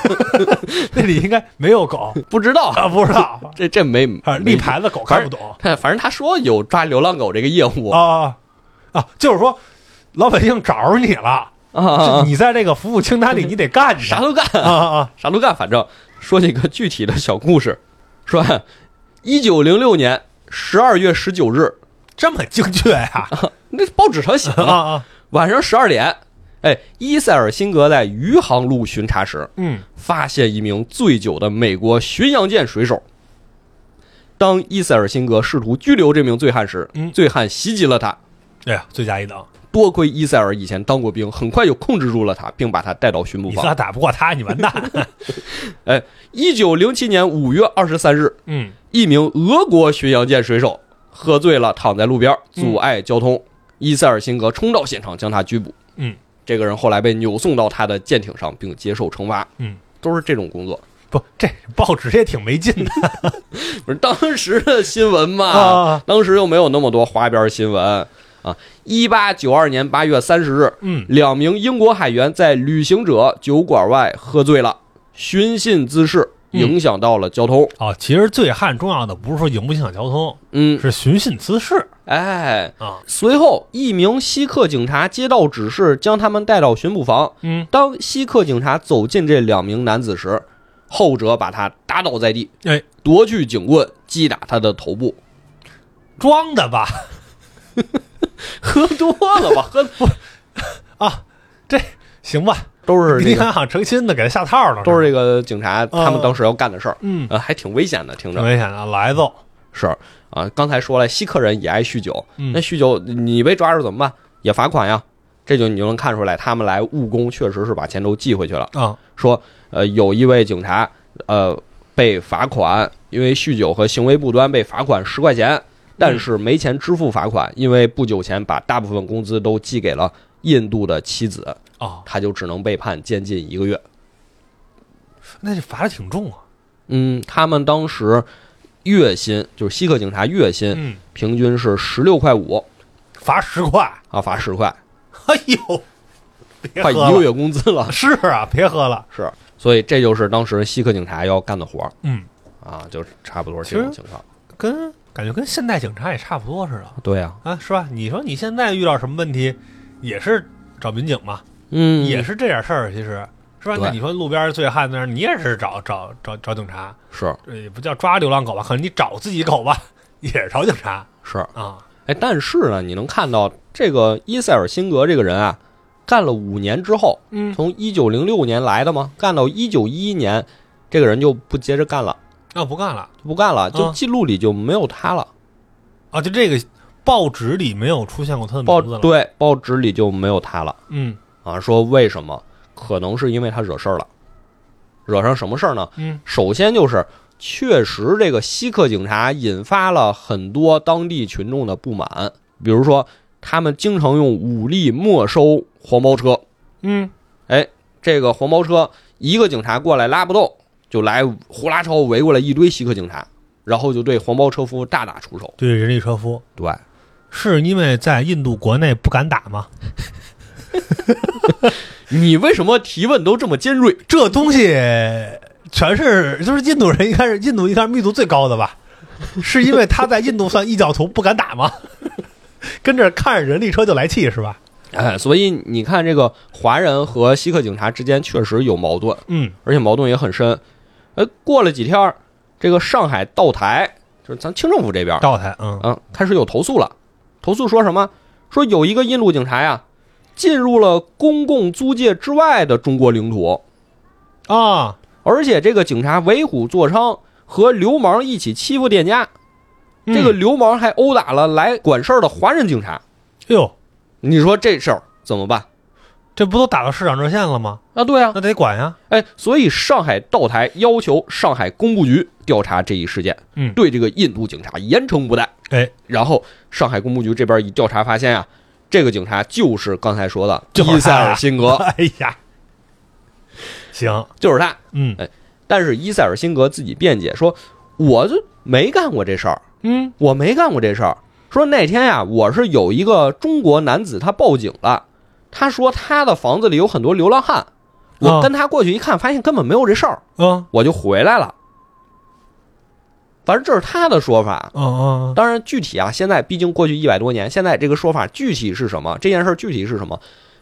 那里应该没有狗，不知道啊，不知道。这这没立牌子，狗看不懂。反正他说有抓流浪狗这个业务啊啊，就是说老百姓找着你了啊，你在这个服务清单里，你得干啥都干啊啊，啥都干。反正说几个具体的小故事，说一九零六年十二月十九日。这么精确呀，啊啊！那报纸上写了，啊啊，晚上十二点，哎，伊塞尔辛格在余杭路巡查时，嗯，发现一名醉酒的美国巡洋舰水手。当伊塞尔辛格试图拘留这名醉汉时，嗯，醉汉袭击了他。哎呀，罪加一等！多亏伊塞尔以前当过兵，很快就控制住了他，并把他带到巡捕房。你咋打不过他？你完蛋！哎，一九零七年五月二十三日，嗯，一名俄国巡洋舰水手。喝醉了，躺在路边，阻碍交通。嗯，伊塞尔辛格冲到现场，将他拘捕。嗯，这个人后来被扭送到他的舰艇上，并接受惩罚。嗯，都是这种工作。不，这报纸也挺没劲的。不是当时的新闻嘛、啊，当时又没有那么多花边新闻啊。一八九二年八月三十日，嗯，两名英国海员在旅行者酒馆外喝醉了，寻衅滋事。影响到了交通啊、嗯哦！其实醉汉重要的不是说影不影响交通，嗯，是寻衅滋事。哎啊！随后，一名锡克警察接到指示，将他们带到巡捕房。嗯，当锡克警察走近这两名男子时，后者把他打倒在地，哎，夺去警棍，击打他的头部。装的吧？喝多了吧？喝不啊？这行吧？都是、这个、你看好成心的给他下套了，都是这个警察他们当时要干的事儿、呃，嗯、呃，还挺危险的，听着挺危险的，来揍是啊。刚才说了，锡克人也爱酗酒，嗯、那酗酒你被抓住怎么办？也罚款呀。这就你就能看出来，他们来务工确实是把钱都寄回去了啊、嗯。说呃，有一位警察呃被罚款，因为酗酒和行为不端被罚款十块钱，但是没钱支付罚款，因为不久前把大部分工资都寄给了印度的妻子。哦，他就只能被判监禁一个月，那这罚的挺重啊。嗯，他们当时月薪就是锡克警察月薪，嗯，平均是十六块五，罚十块啊，罚十块。哎呦，快一个月工资了。是啊，别喝了。是，所以这就是当时锡克警察要干的活。嗯，啊，就差不多这种情况，跟感觉跟现代警察也差不多似的。对啊，啊，是吧？你说你现在遇到什么问题，也是找民警嘛？嗯，也是这点事儿，其实是吧？那你说路边醉汉那儿，你也是找找找找警察，是也不叫抓流浪狗吧？可能你找自己狗吧，也是找警察，是啊。哎，但是呢，你能看到这个伊塞尔辛格这个人啊，干了五年之后，嗯，从一九零六年来的嘛，干到一九一一年，这个人就不接着干了，啊，不干了，不干了，就记录里就没有他了，啊，就这个报纸里没有出现过他的名字了，对，报纸里就没有他了，嗯。啊，说为什么？可能是因为他惹事儿了，惹上什么事儿呢？嗯，首先就是确实这个锡克警察引发了很多当地群众的不满，比如说他们经常用武力没收黄包车。嗯，哎，这个黄包车一个警察过来拉不动，就来呼啦超围过来一堆锡克警察，然后就对黄包车夫大打出手，对人力车夫。对，是因为在印度国内不敢打吗？你为什么提问都这么尖锐？这东西全是就是印度人应该是印度应该是密度最高的吧？是因为他在印度算异教徒不敢打吗？跟着看着人力车就来气是吧？哎，所以你看这个华人和锡克警察之间确实有矛盾，嗯，而且矛盾也很深。哎，过了几天，这个上海道台就是咱清政府这边道台，嗯嗯，开始有投诉了。投诉说什么？说有一个印度警察呀。进入了公共租界之外的中国领土啊，而且这个警察为虎作伥，和流氓一起欺负店家，这个流氓还殴打了来管事儿的华人警察。哎呦，你说这事儿怎么办？这不都打到市长热线了吗？啊，对啊，那得管呀。哎，所以上海道台要求上海工部局调查这一事件，嗯，对这个印度警察严惩不贷。哎，然后上海工部局这边一调查发现啊，这个警察就是刚才说的伊塞尔辛格。哎呀，行，就是他。嗯，哎，但是伊塞尔辛格自己辩解说，我就没干过这事儿。嗯，我没干过这事儿。说那天呀、啊，我是有一个中国男子，他报警了，他说他的房子里有很多流浪汉，我跟他过去一看，发现根本没有这事儿。嗯，我就回来了。反正这是他的说法，嗯，当然具体啊，现在毕竟过去一百多年，现在这个说法具体是什么？这件事具体是什么？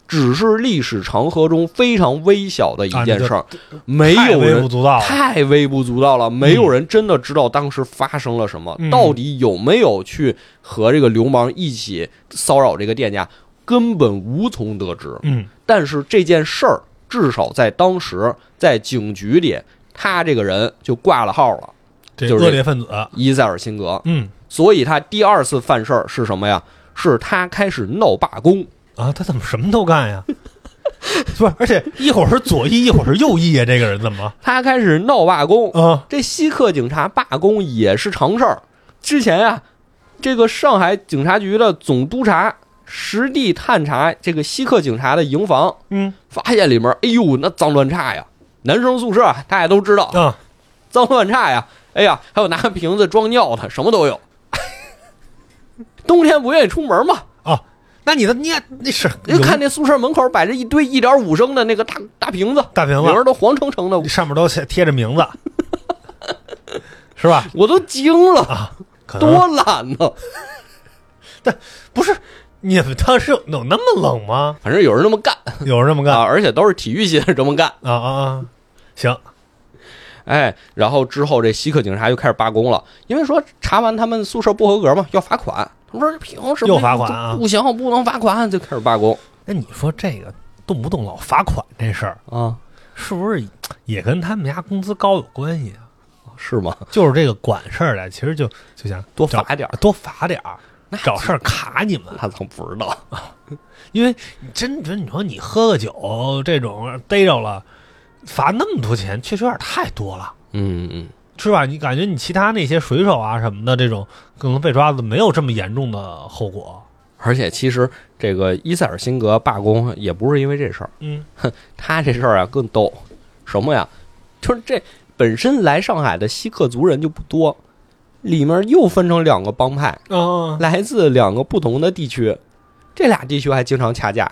只是历史长河中非常微小的一件事儿，没有人太微不足道了，没有人真的知道当时发生了什么，到底有没有去和这个流氓一起骚扰这个店家，根本无从得知。嗯，但是这件事儿至少在当时，在警局里，他这个人就挂了号了。就是恶劣分子伊塞尔辛格，嗯，所以他第二次犯事儿是什么呀？是他开始闹罢工啊！他怎么什么都干呀？不是，而且一会儿是左翼，一会儿是右翼啊！这个人怎么？他开始闹罢工啊！这锡克警察罢工也是常事儿。之前啊，这个上海警察局的总督察实地探查这个锡克警察的营房，嗯，发现里面，哎呦，那脏乱差呀！男生宿舍、啊、大家都知道、嗯、脏乱差呀，哎呀，还有拿瓶子装尿的，什么都有。冬天不愿意出门嘛，哦，那你的你那是你看那宿舍门口摆着一堆一点五升的那个大大瓶子，大瓶子里面都黄澄澄的，上面都贴着名字，是吧？我都惊了，啊、多懒呢！但不是你们当时有那么冷吗？反正有人那么干，有人那么干，啊、而且都是体育系的这么干啊啊啊！行。哎，然后之后这西克警察又开始罢工了，因为说查完他们宿舍不合格嘛，要罚款。他们说凭什么又罚款啊？不行，不能罚款，就开始罢工。那你说这个动不动老罚款这事儿啊，是不是也跟他们家工资高有关系啊？是吗？就是这个管事儿的，其实就就想多罚点，多罚点，找事儿卡你们。他怎么不知道？因为真真你说你喝个酒这种逮着了。罚那么多钱确实有点太多了，嗯嗯，是吧？你感觉你其他那些水手啊什么的这种可能被抓的没有这么严重的后果。而且其实这个伊塞尔辛格罢工也不是因为这事儿，嗯，他这事儿啊更逗，什么呀？就是这本身来上海的锡克族人就不多，里面又分成两个帮派，哦，来自两个不同的地区，这俩地区还经常掐架。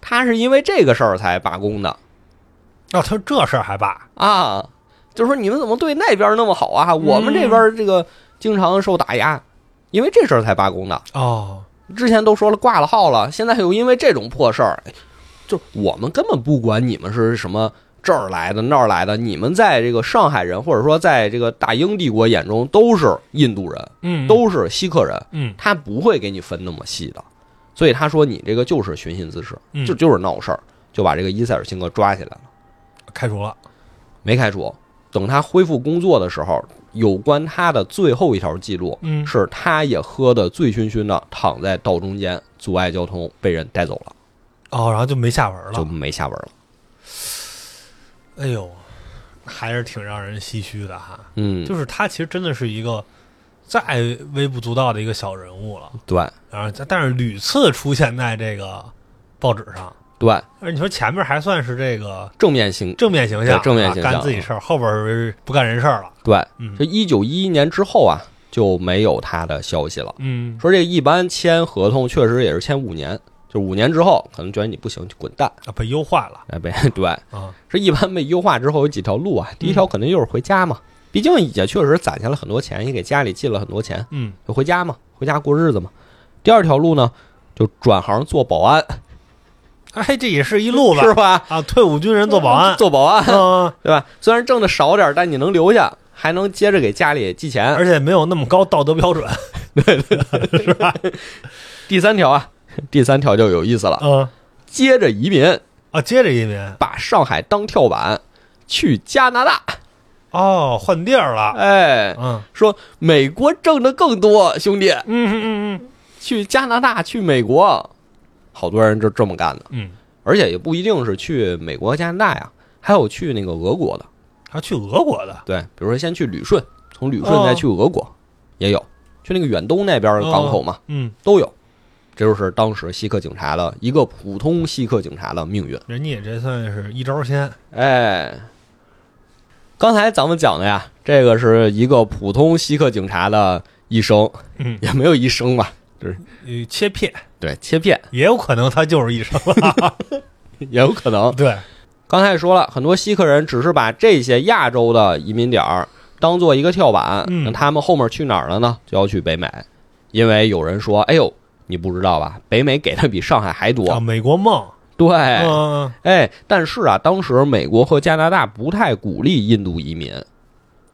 他是因为这个事儿才罢工的。哦，他这事儿还罢啊？就说你们怎么对那边那么好啊？嗯、我们这边这个经常受打压，因为这事儿才罢工的。哦，之前都说了挂了号了，现在又因为这种破事儿，就我们根本不管你们是什么这儿来的那儿来的，你们在这个上海人或者说在这个大英帝国眼中都是印度人，嗯，都是锡克人，嗯，他不会给你分那么细的。所以他说你这个就是寻衅滋事，嗯、就就是闹事儿，就把这个伊塞尔辛格抓起来了。开除了，没开除。等他恢复工作的时候，有关他的最后一条记录，嗯，是他也喝得醉醺醺的，躺在道中间阻碍交通，被人带走了。哦，然后就没下文了，就没下文了。哎呦，还是挺让人唏嘘的哈。嗯，就是他其实真的是一个再微不足道的一个小人物了。对，然后但是屡次出现在这个报纸上。对，而你说前面还算是这个正面形正面形象，正面形象、啊、干自己事儿，后边是不干人事儿了。对，这一九一一年之后啊，就没有他的消息了。嗯，说这一般签合同确实也是签五年，就五年之后可能觉得你不行就滚蛋啊，被优化了。哎，被对啊，这一般被优化之后有几条路啊，第一条肯定就是回家嘛，嗯、毕竟也确实攒下了很多钱，也给家里寄了很多钱，嗯，就回家嘛，回家过日子嘛。第二条路呢，就转行做保安。哎，这也是一路吧，是吧？啊，退伍军人做保安，做保安，嗯、对吧？虽然挣的少点，但你能留下，还能接着给家里寄钱，而且没有那么高道德标准，对对，是吧？第三条啊，第三条就有意思了，嗯，接着移民啊，接着移民，把上海当跳板，去加拿大，哦，换地儿了，哎，嗯，说美国挣的更多，兄弟，嗯嗯嗯嗯，去加拿大，去美国。好多人就这么干的，嗯，而且也不一定是去美国、加拿大呀，还有去那个俄国的，还去俄国的，对，比如说先去旅顺，从旅顺再去俄国，哦、也有去那个远东那边的港口嘛、哦，嗯，都有。这就是当时锡克警察的一个普通锡克警察的命运。人家也这算是一招鲜，哎。刚才咱们讲的呀，这个是一个普通锡克警察的一生，嗯，也没有一生吧。就是切片，对，切片也有可能他就是医生了，也有可能。对，刚才也说了，很多锡克人只是把这些亚洲的移民点当做一个跳板，那、嗯、他们后面去哪儿了呢？就要去北美，因为有人说：“哎呦，你不知道吧？北美给的比上海还多。啊”美国梦，对、嗯，哎，但是啊，当时美国和加拿大不太鼓励印度移民，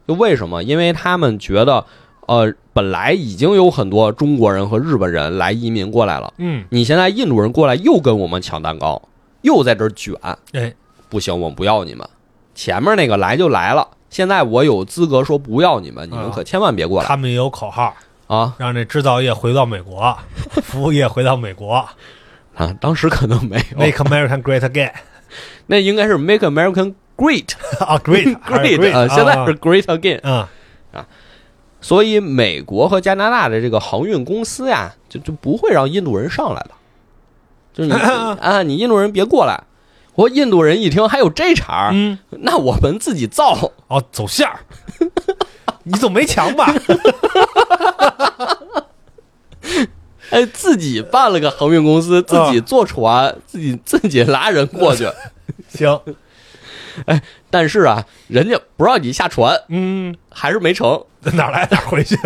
就为什么？因为他们觉得。呃，本来已经有很多中国人和日本人来移民过来了，嗯，你现在印度人过来又跟我们抢蛋糕，又在这儿卷，哎，不行，我们不要你们。前面那个来就来了，现在我有资格说不要你们，你们可千万别过来。啊、他们也有口号啊，让这制造业回到美国，服务业回到美国啊。当时可能没有 Make America Great Again， 那应该是 Make America Great 啊 ，Great Great 啊，现在是 Great Again 啊啊。所以美国和加拿大的这个航运公司呀，就就不会让印度人上来的，就是你啊，你印度人别过来，我印度人一听还有这茬，嗯，那我们自己造哦，走馅儿，你总没强吧？哎，自己办了个航运公司，自己坐船，哦、自己自己拉人过去，行。哎，但是啊，人家不让你下船，嗯，还是没成，哪来哪回去，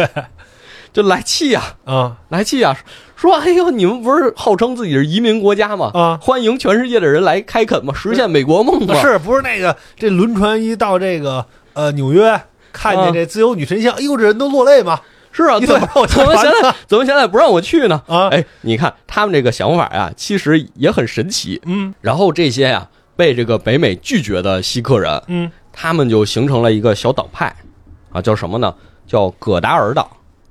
就来气呀，啊，嗯、来气呀、啊，说，哎呦，你们不是号称自己是移民国家吗？啊、嗯，欢迎全世界的人来开垦嘛，实现美国梦嘛。是不是那个这轮船一到这个呃纽约，看见这自由女神像，嗯、哎呦，这人都落泪嘛。是啊，你怎么让我怎么现在怎么现在不让我去呢？啊，哎，你看他们这个想法呀、啊，其实也很神奇，嗯。然后这些呀、啊。被这个北美拒绝的锡克人，嗯，他们就形成了一个小党派，啊，叫什么呢？叫葛达尔党。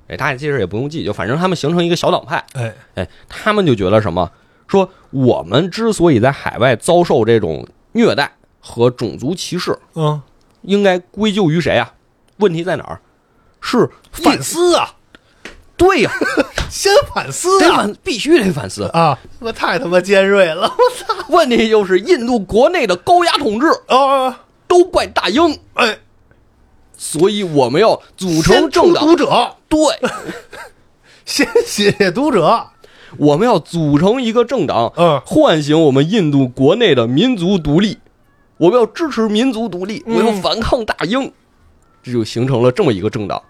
哎，大家其实也不用记，就反正他们形成一个小党派。哎哎，他们就觉得什么？说我们之所以在海外遭受这种虐待和种族歧视，嗯，应该归咎于谁啊？问题在哪儿？是反思啊。对呀、啊，先反思啊，必须得反思啊！我太他妈尖锐了，我操！问题就是印度国内的高压统治啊，都怪大英哎，所以我们要组成政党。先读者对，先写读者，我们要组成一个政党，嗯，唤醒我们印度国内的民族独立，我们要支持民族独立，嗯、我要反抗大英，这就形成了这么一个政党。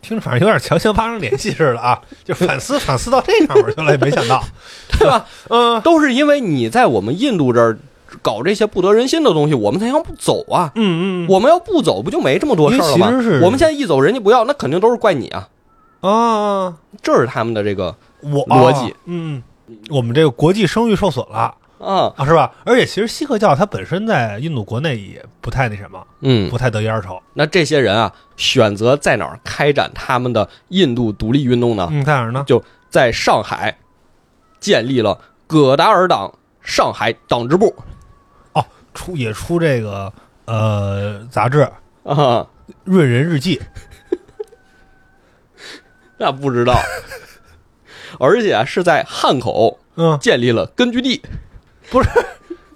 听着反正有点强行发生联系似的啊，就反思反思到这上面去了，也没想到，对吧？嗯，都是因为你在我们印度这儿搞这些不得人心的东西，我们才要不走啊。嗯嗯，我们要不走，不就没这么多事儿了吗？其实是我们现在一走，人家不要，那肯定都是怪你啊。啊，这是他们的这个逻辑。啊、嗯，我们这个国际声誉受损了。啊、哦、是吧？而且其实锡克教它本身在印度国内也不太那什么，嗯，不太得意二手。那这些人啊，选择在哪儿开展他们的印度独立运动呢？嗯，在哪儿呢？就在上海建立了葛达尔党上海党支部。哦，出也出这个呃杂志啊，《润人日记》那不知道，而且是在汉口嗯建立了根据地。不是，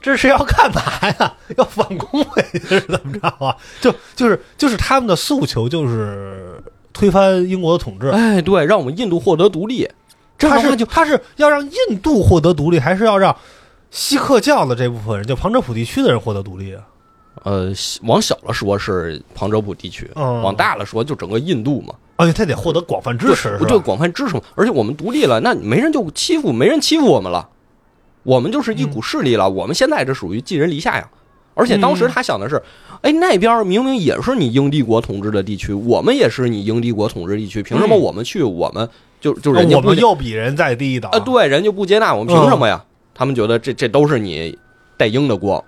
这是要干嘛呀？要反攻回去是怎么着啊？就就是就是他们的诉求就是推翻英国的统治。哎，对，让我们印度获得独立。他是他是要让印度获得独立，还是要让锡克教的这部分人，就旁遮普地区的人获得独立啊？呃，往小了说是旁遮普地区，嗯、往大了说就整个印度嘛。而且他得获得广泛支持，对，广泛支持。而且我们独立了，那没人就欺负，没人欺负我们了。我们就是一股势力了、嗯，我们现在这属于寄人篱下呀。而且当时他想的是，哎、嗯，那边明明也是你英帝国统治的地区，我们也是你英帝国统治地区，凭什么我们去，嗯、我们就就人家不、哦、我们又比人在地一等啊？对，人就不接纳我们，凭什么呀？嗯、他们觉得这这都是你带英的锅，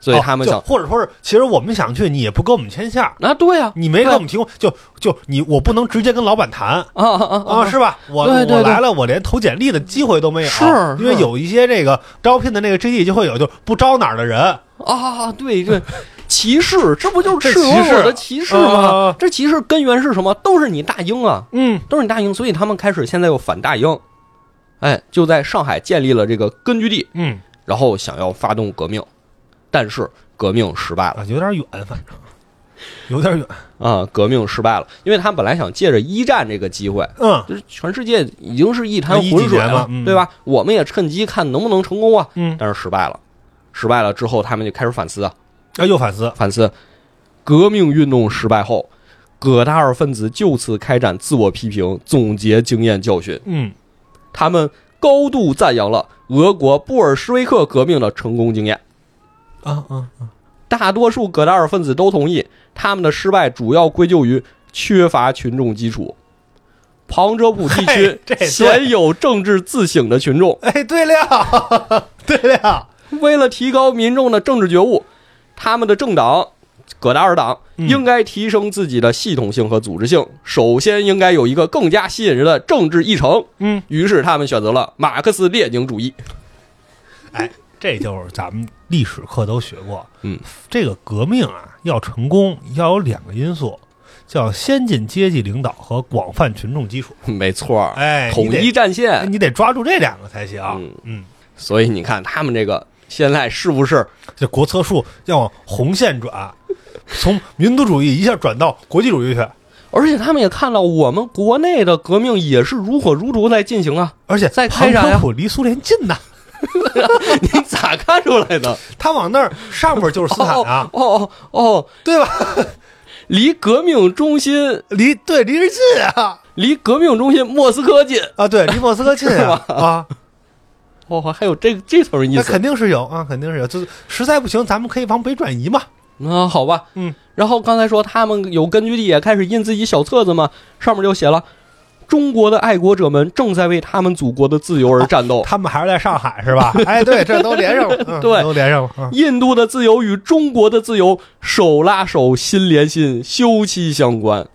所以他们想，哦、或者说是，其实我们想去，你也不跟我们签下啊？对呀、啊，你没给我们提供，就就你我不能直接跟老板谈啊啊 啊, 啊，是吧？我对对对我来了，我连投简历的机会都没有，是，因为有一些这个招聘的那个 G D 就会有，就不招哪儿的人啊，对对，歧视，这不就是赤裸裸的歧视吗？这歧视根源是什么？都是你大英啊，嗯，都是你大英，所以他们开始现在又反大英，哎，就在上海建立了这个根据地，嗯，然后想要发动革命。但是革命失败了，有点远，反正有点远啊！革命失败了，因为他们本来想借着一战这个机会，嗯，就是全世界已经是一滩浑水了，嗯、对吧？我们也趁机看能不能成功啊！嗯，但是失败了，失败了之后，他们就开始反思啊，啊，又反思，反思。革命运动失败后，葛达尔分子就此开展自我批评，总结经验教训。嗯，他们高度赞扬了俄国布尔什维克革命的成功经验。啊啊啊！大多数葛达尔分子都同意，他们的失败主要归咎于缺乏群众基础。旁遮普地区鲜有政治自省的群众。哎，对了，对了，为了提高民众的政治觉悟，他们的政党葛达尔党应该提升自己的系统性和组织性，首先应该有一个更加吸引人的政治议程。嗯，于是他们选择了马克思列宁主义。哎。这就是咱们历史课都学过，嗯，这个革命啊，要成功要有两个因素，叫先进阶级领导和广泛群众基础。没错，哎，统一战线，你得抓住这两个才行。嗯嗯，所以你看他们这个现在是不是这国策树要往红线转，从民族主义一下转到国际主义去？而且他们也看到我们国内的革命也是如火如荼在进行啊，而且在开展呀，庞科普离苏联近呐、啊。你咋看出来的？他往那儿上边就是斯坦啊！哦哦哦，对吧？离革命中心离对离是近啊，离革命中心莫斯科近啊，对，离莫斯科近啊啊！哦，还有这这层意思，那肯定是有啊，肯定是有。就是实在不行，咱们可以往北转移嘛。啊、嗯，好吧，嗯。然后刚才说他们有根据地，也开始印自己小册子嘛，上面就写了。中国的爱国者们正在为他们祖国的自由而战斗。啊、他们还是在上海是吧？哎，对，这都连上了，嗯、对，都连上了、嗯。印度的自由与中国的自由手拉手、心连心、休戚相关。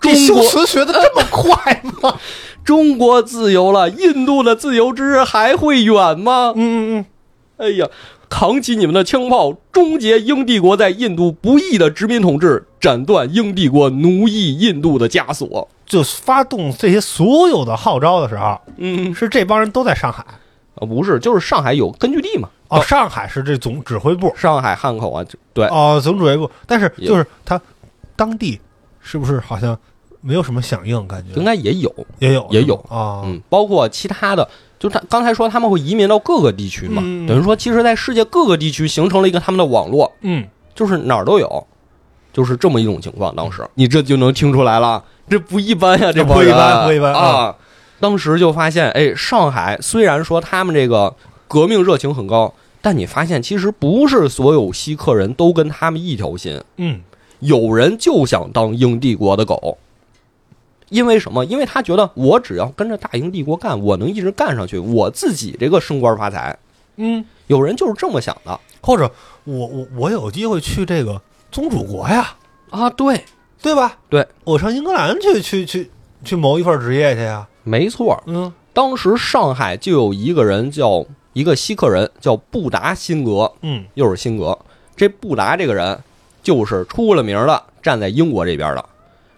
这修辞学的这么快吗、啊？中国自由了，印度的自由之日还会远吗？嗯嗯嗯。哎呀，扛起你们的枪炮，终结英帝国在印度不义的殖民统治，斩断英帝国奴役印度的枷锁。就发动这些所有的号召的时候，嗯，是这帮人都在上海，啊，不是，就是上海有根据地嘛。哦，上海是这总指挥部，上海汉口啊，对，哦，总指挥部。但是就是他当地是不是好像没有什么响应？感觉应该也有，也有，也有啊、哦。嗯，包括其他的，就他刚才说他们会移民到各个地区嘛，嗯、等于说其实，在世界各个地区形成了一个他们的网络，嗯，就是哪儿都有。就是这么一种情况，当时你这就能听出来了，这不一般呀、啊，这不一般，不一般啊！当时就发现，哎，上海虽然说他们这个革命热情很高，但你发现其实不是所有锡克人都跟他们一条心，嗯，有人就想当英帝国的狗，因为什么？因为他觉得我只要跟着大英帝国干，我能一直干上去，我自己这个升官发财，嗯，有人就是这么想的，或者我我我有机会去这个。宗主国呀，啊，对，对吧？对，我上英格兰去去去去谋一份职业去呀，没错。嗯，当时上海就有一个人叫一个锡克人叫布达辛格，嗯，又是辛格。这布达这个人就是出了名的站在英国这边的，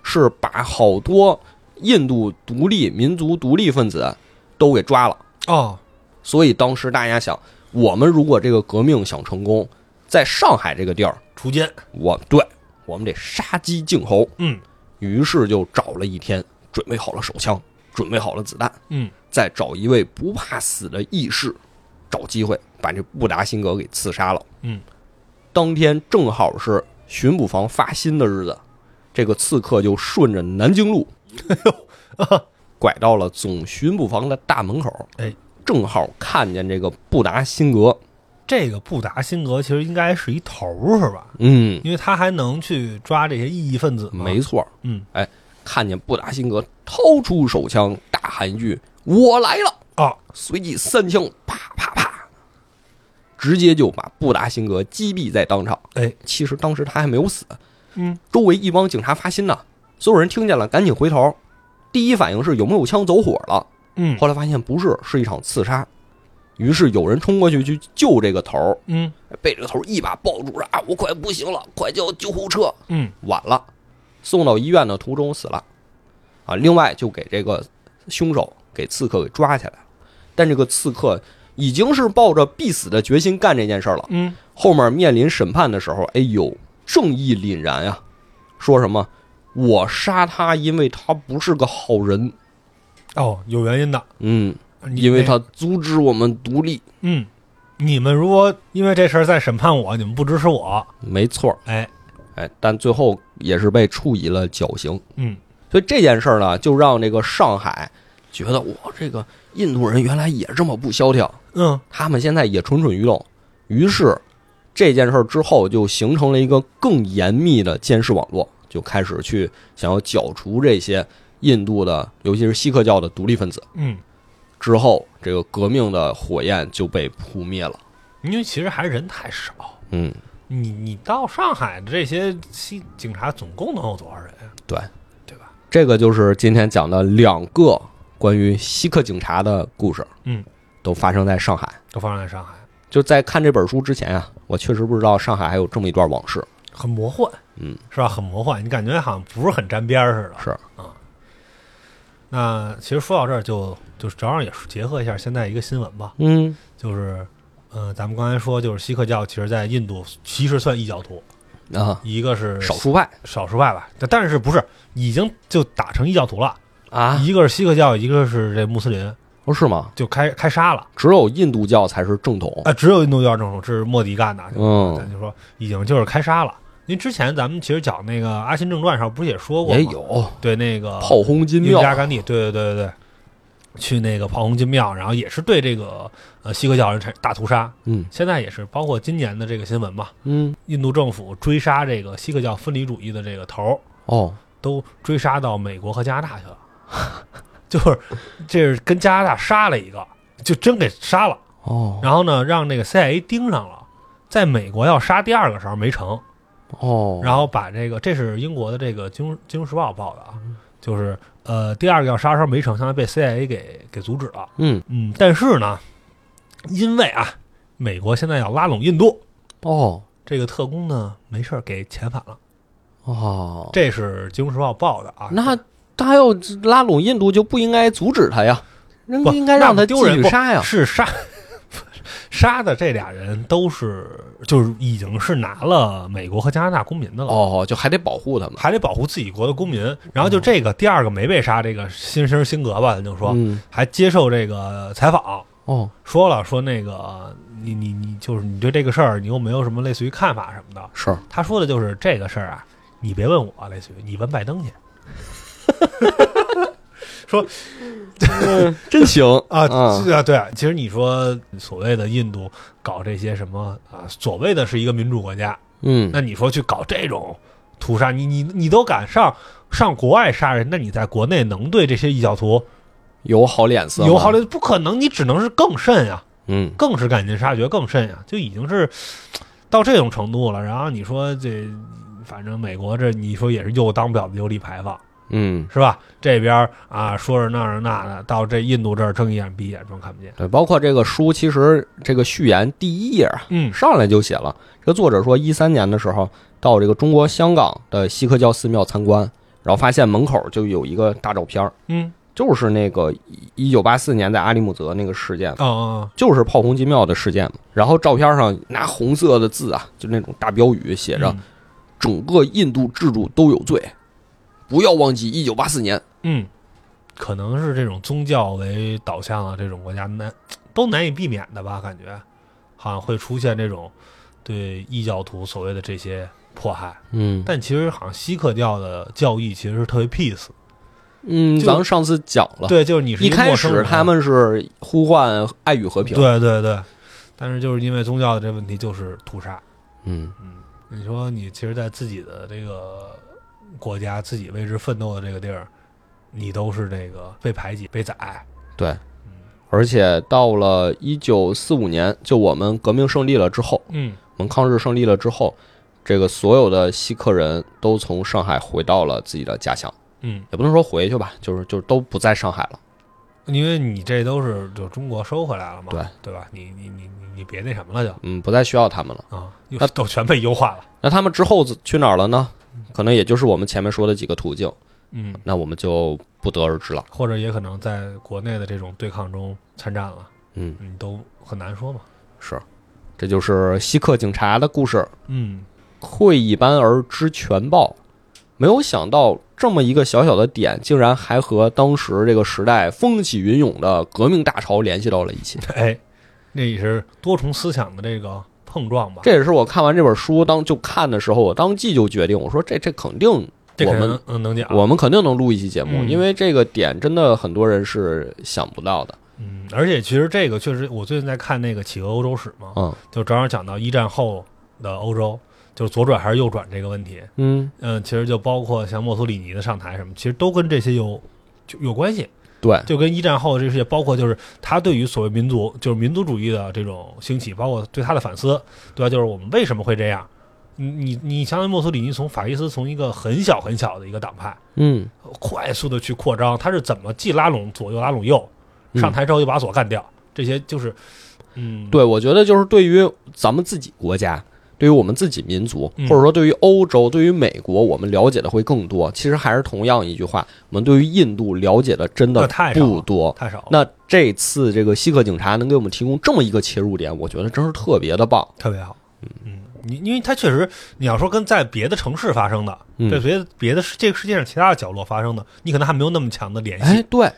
是把好多印度独立民族独立分子都给抓了哦。所以当时大家想，我们如果这个革命想成功，在上海这个地儿。锄奸，我对我们得杀鸡儆猴。嗯，于是就找了一天，准备好了手枪，准备好了子弹。嗯，再找一位不怕死的义士，找机会把这布达辛格给刺杀了。嗯，当天正好是巡捕房发薪的日子，这个刺客就顺着南京路，拐到了总巡捕房的大门口。哎，正好看见这个布达辛格。这个布达辛格其实应该是一头是吧？嗯，因为他还能去抓这些异议分子嘛。没错，嗯，哎，看见布达辛格掏出手枪，大喊一句：“我来了！”啊，随即三枪，啪啪啪，直接就把布达辛格击毙在当场。哎，其实当时他还没有死，嗯，周围一帮警察发薪呢，所有人听见了赶紧回头，第一反应是有没有枪走火了？嗯，后来发现不是，是一场刺杀。于是有人冲过去去救这个头，嗯，被这个头一把抱住了啊！我快不行了，快叫救护车！嗯，晚了，送到医院的途中死了，啊！另外就给这个凶手给刺客给抓起来，但这个刺客已经是抱着必死的决心干这件事了，嗯，后面面临审判的时候，哎呦，正义凛然呀、啊！说什么我杀他，因为他不是个好人，哦，有原因的，嗯。因为他阻止我们独立。嗯，你们如果因为这事儿在审判我，你们不支持我，没错。哎，哎，但最后也是被处以了绞刑。嗯，所以这件事儿呢，就让这个上海觉得，哇，这个印度人原来也这么不萧条。嗯，他们现在也蠢蠢欲动。于是这件事儿之后，就形成了一个更严密的监视网络，就开始去想要剿除这些印度的，尤其是锡克教的独立分子。嗯。之后，这个革命的火焰就被扑灭了，因为其实还是人太少。嗯，你你到上海的这些西警察总共能有多少人啊？对，对吧？这个就是今天讲的两个关于锡克警察的故事。嗯，都发生在上海，都发生在上海。就在看这本书之前啊，我确实不知道上海还有这么一段往事，很魔幻。嗯，是吧？很魔幻，你感觉好像不是很沾边似的。是啊。那其实说到这儿就，就就正好也结合一下现在一个新闻吧，嗯，就是呃，咱们刚才说就是锡克教其实在印度其实算异教徒啊，一个是少数派，少数派吧，但是不是已经就打成异教徒了啊？一个是锡克教，一个是这穆斯林。不是吗？就开开杀了，只有印度教才是正统啊、呃！只有印度教正统，这是莫迪干的。嗯，咱就说已经就是开杀了。因为之前咱们其实讲那个《阿辛正传》上不是也说过吗？也有对那个炮轰金庙，加甘地，对对对对对，去那个炮轰金庙，然后也是对这个呃锡克教人大屠杀。嗯，现在也是包括今年的这个新闻嘛。嗯，印度政府追杀这个锡克教分离主义的这个头哦，都追杀到美国和加拿大去了。就是，这是跟加拿大杀了一个，就真给杀了。哦，然后呢，让那个 C I A 盯上了，在美国要杀第二个时候没成。哦，然后把这个，这是英国的这个金《金金融时报》报的啊，就是呃，第二个要杀的时候没成，相当于被 C I A 给给阻止了。嗯嗯，但是呢，因为啊，美国现在要拉拢印度，哦，这个特工呢没事给遣返了。哦，这是《金融时报》报的啊。那。他要拉拢印度，就不应该阻止他呀，人应该让他丢人杀呀。是杀杀的这俩人都是就是已经是拿了美国和加拿大公民的了。哦，就还得保护他们，还得保护自己国的公民。然后就这个、哦、第二个没被杀，这个辛辛辛格吧，咱就说、嗯、还接受这个采访。哦，说了说那个你你你就是你对这个事儿，你有没有什么类似于看法什么的？是他说的就是这个事儿啊，你别问我，类似于你问拜登去。说、嗯、真行啊！对啊，对啊。其实你说所谓的印度搞这些什么啊，所谓的是一个民主国家，嗯，那你说去搞这种屠杀，你你你都敢上上国外杀人，那你在国内能对这些异教徒有好脸色吗？有好脸色不可能，你只能是更甚呀、啊，嗯，更是赶尽杀绝，更甚呀、啊，就已经是到这种程度了。然后你说这，反正美国这你说也是又当婊子又立牌坊。嗯，是吧？这边啊，说是那儿那的，到这印度这儿睁一眼闭一眼，装看不见。对，包括这个书，其实这个序言第一页啊，嗯，上来就写了，这个作者说，一三年的时候到这个中国香港的锡克教寺庙参观，然后发现门口就有一个大照片，嗯，就是那个一九八四年在阿里姆泽那个事件，哦哦，就是炮轰金庙的事件嘛。然后照片上拿红色的字啊，就那种大标语写着，嗯、整个印度制度都有罪。不要忘记一九八四年，嗯，可能是这种宗教为导向啊，这种国家难都难以避免的吧？感觉好像会出现这种对异教徒所谓的这些迫害，嗯。但其实好像锡克教的教义其实是特别 peace， 嗯，咱们上次讲了，对，就是你是一开始他们是呼唤爱与和平，对对对，但是就是因为宗教的这问题就是屠杀，嗯嗯，你说你其实，在自己的这个。国家自己为之奋斗的这个地儿，你都是那个被排挤、被宰。对，而且到了一九四五年，就我们革命胜利了之后，嗯，我们抗日胜利了之后，这个所有的锡克人都从上海回到了自己的家乡。嗯，也不能说回去吧，就是就是都不在上海了，因为你这都是就中国收回来了嘛，对对吧？你你你你别那什么了就，嗯，不再需要他们了啊、嗯，那都全被优化了。那他们之后去哪儿了呢？可能也就是我们前面说的几个途径，嗯，那我们就不得而知了，或者也可能在国内的这种对抗中参战了，嗯，你都很难说嘛。是，这就是锡克警察的故事。嗯，会一般而知全豹，没有想到这么一个小小的点，竟然还和当时这个时代风起云涌的革命大潮联系到了一起。哎，那也是多重思想的这个。碰撞吧，这也是我看完这本书当就看的时候，我当即就决定，我说这这肯定我们能能讲，我们肯定能录一期节目、嗯，因为这个点真的很多人是想不到的。嗯，而且其实这个确实，我最近在看那个《企鹅欧洲史》嘛，嗯，就正好讲到一战后的欧洲，就是左转还是右转这个问题。嗯嗯、呃，其实就包括像墨索里尼的上台什么，其实都跟这些有有关系。对，就跟一战后的这些，包括就是他对于所谓民族，就是民族主义的这种兴起，包括对他的反思，对吧？就是我们为什么会这样？你你你，相当于墨索里尼从法西斯从一个很小很小的一个党派，嗯，快速的去扩张，他是怎么既拉拢左又拉拢右？上台之后就把左干掉，这些就是，嗯，对，我觉得就是对于咱们自己国家，对于我们自己民族，或者说对于欧洲、对于美国，我们了解的会更多。其实还是同样一句话，我们对于印度了解的真的不多，太少了。那这次这个锡克警察能给我们提供这么一个切入点，我觉得真是特别的棒，特别好。嗯，你因为它确实，你要说跟在别的城市发生的，对别的别的这个世界上其他的角落发生的，你可能还没有那么强的联系。哎，对，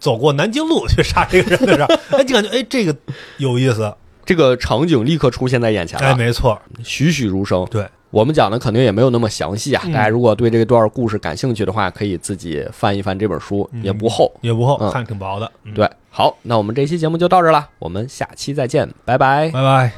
走过南京路去杀这个人的事儿，哎，就感觉哎这个有意思。这个场景立刻出现在眼前了，哎，没错，栩栩如生。对，我们讲的肯定也没有那么详细啊。嗯、大家如果对这段故事感兴趣的话，可以自己翻一翻这本书，嗯、也不厚，也不厚，嗯、看挺薄的、嗯。对，好，那我们这期节目就到这了，我们下期再见，拜拜，拜拜。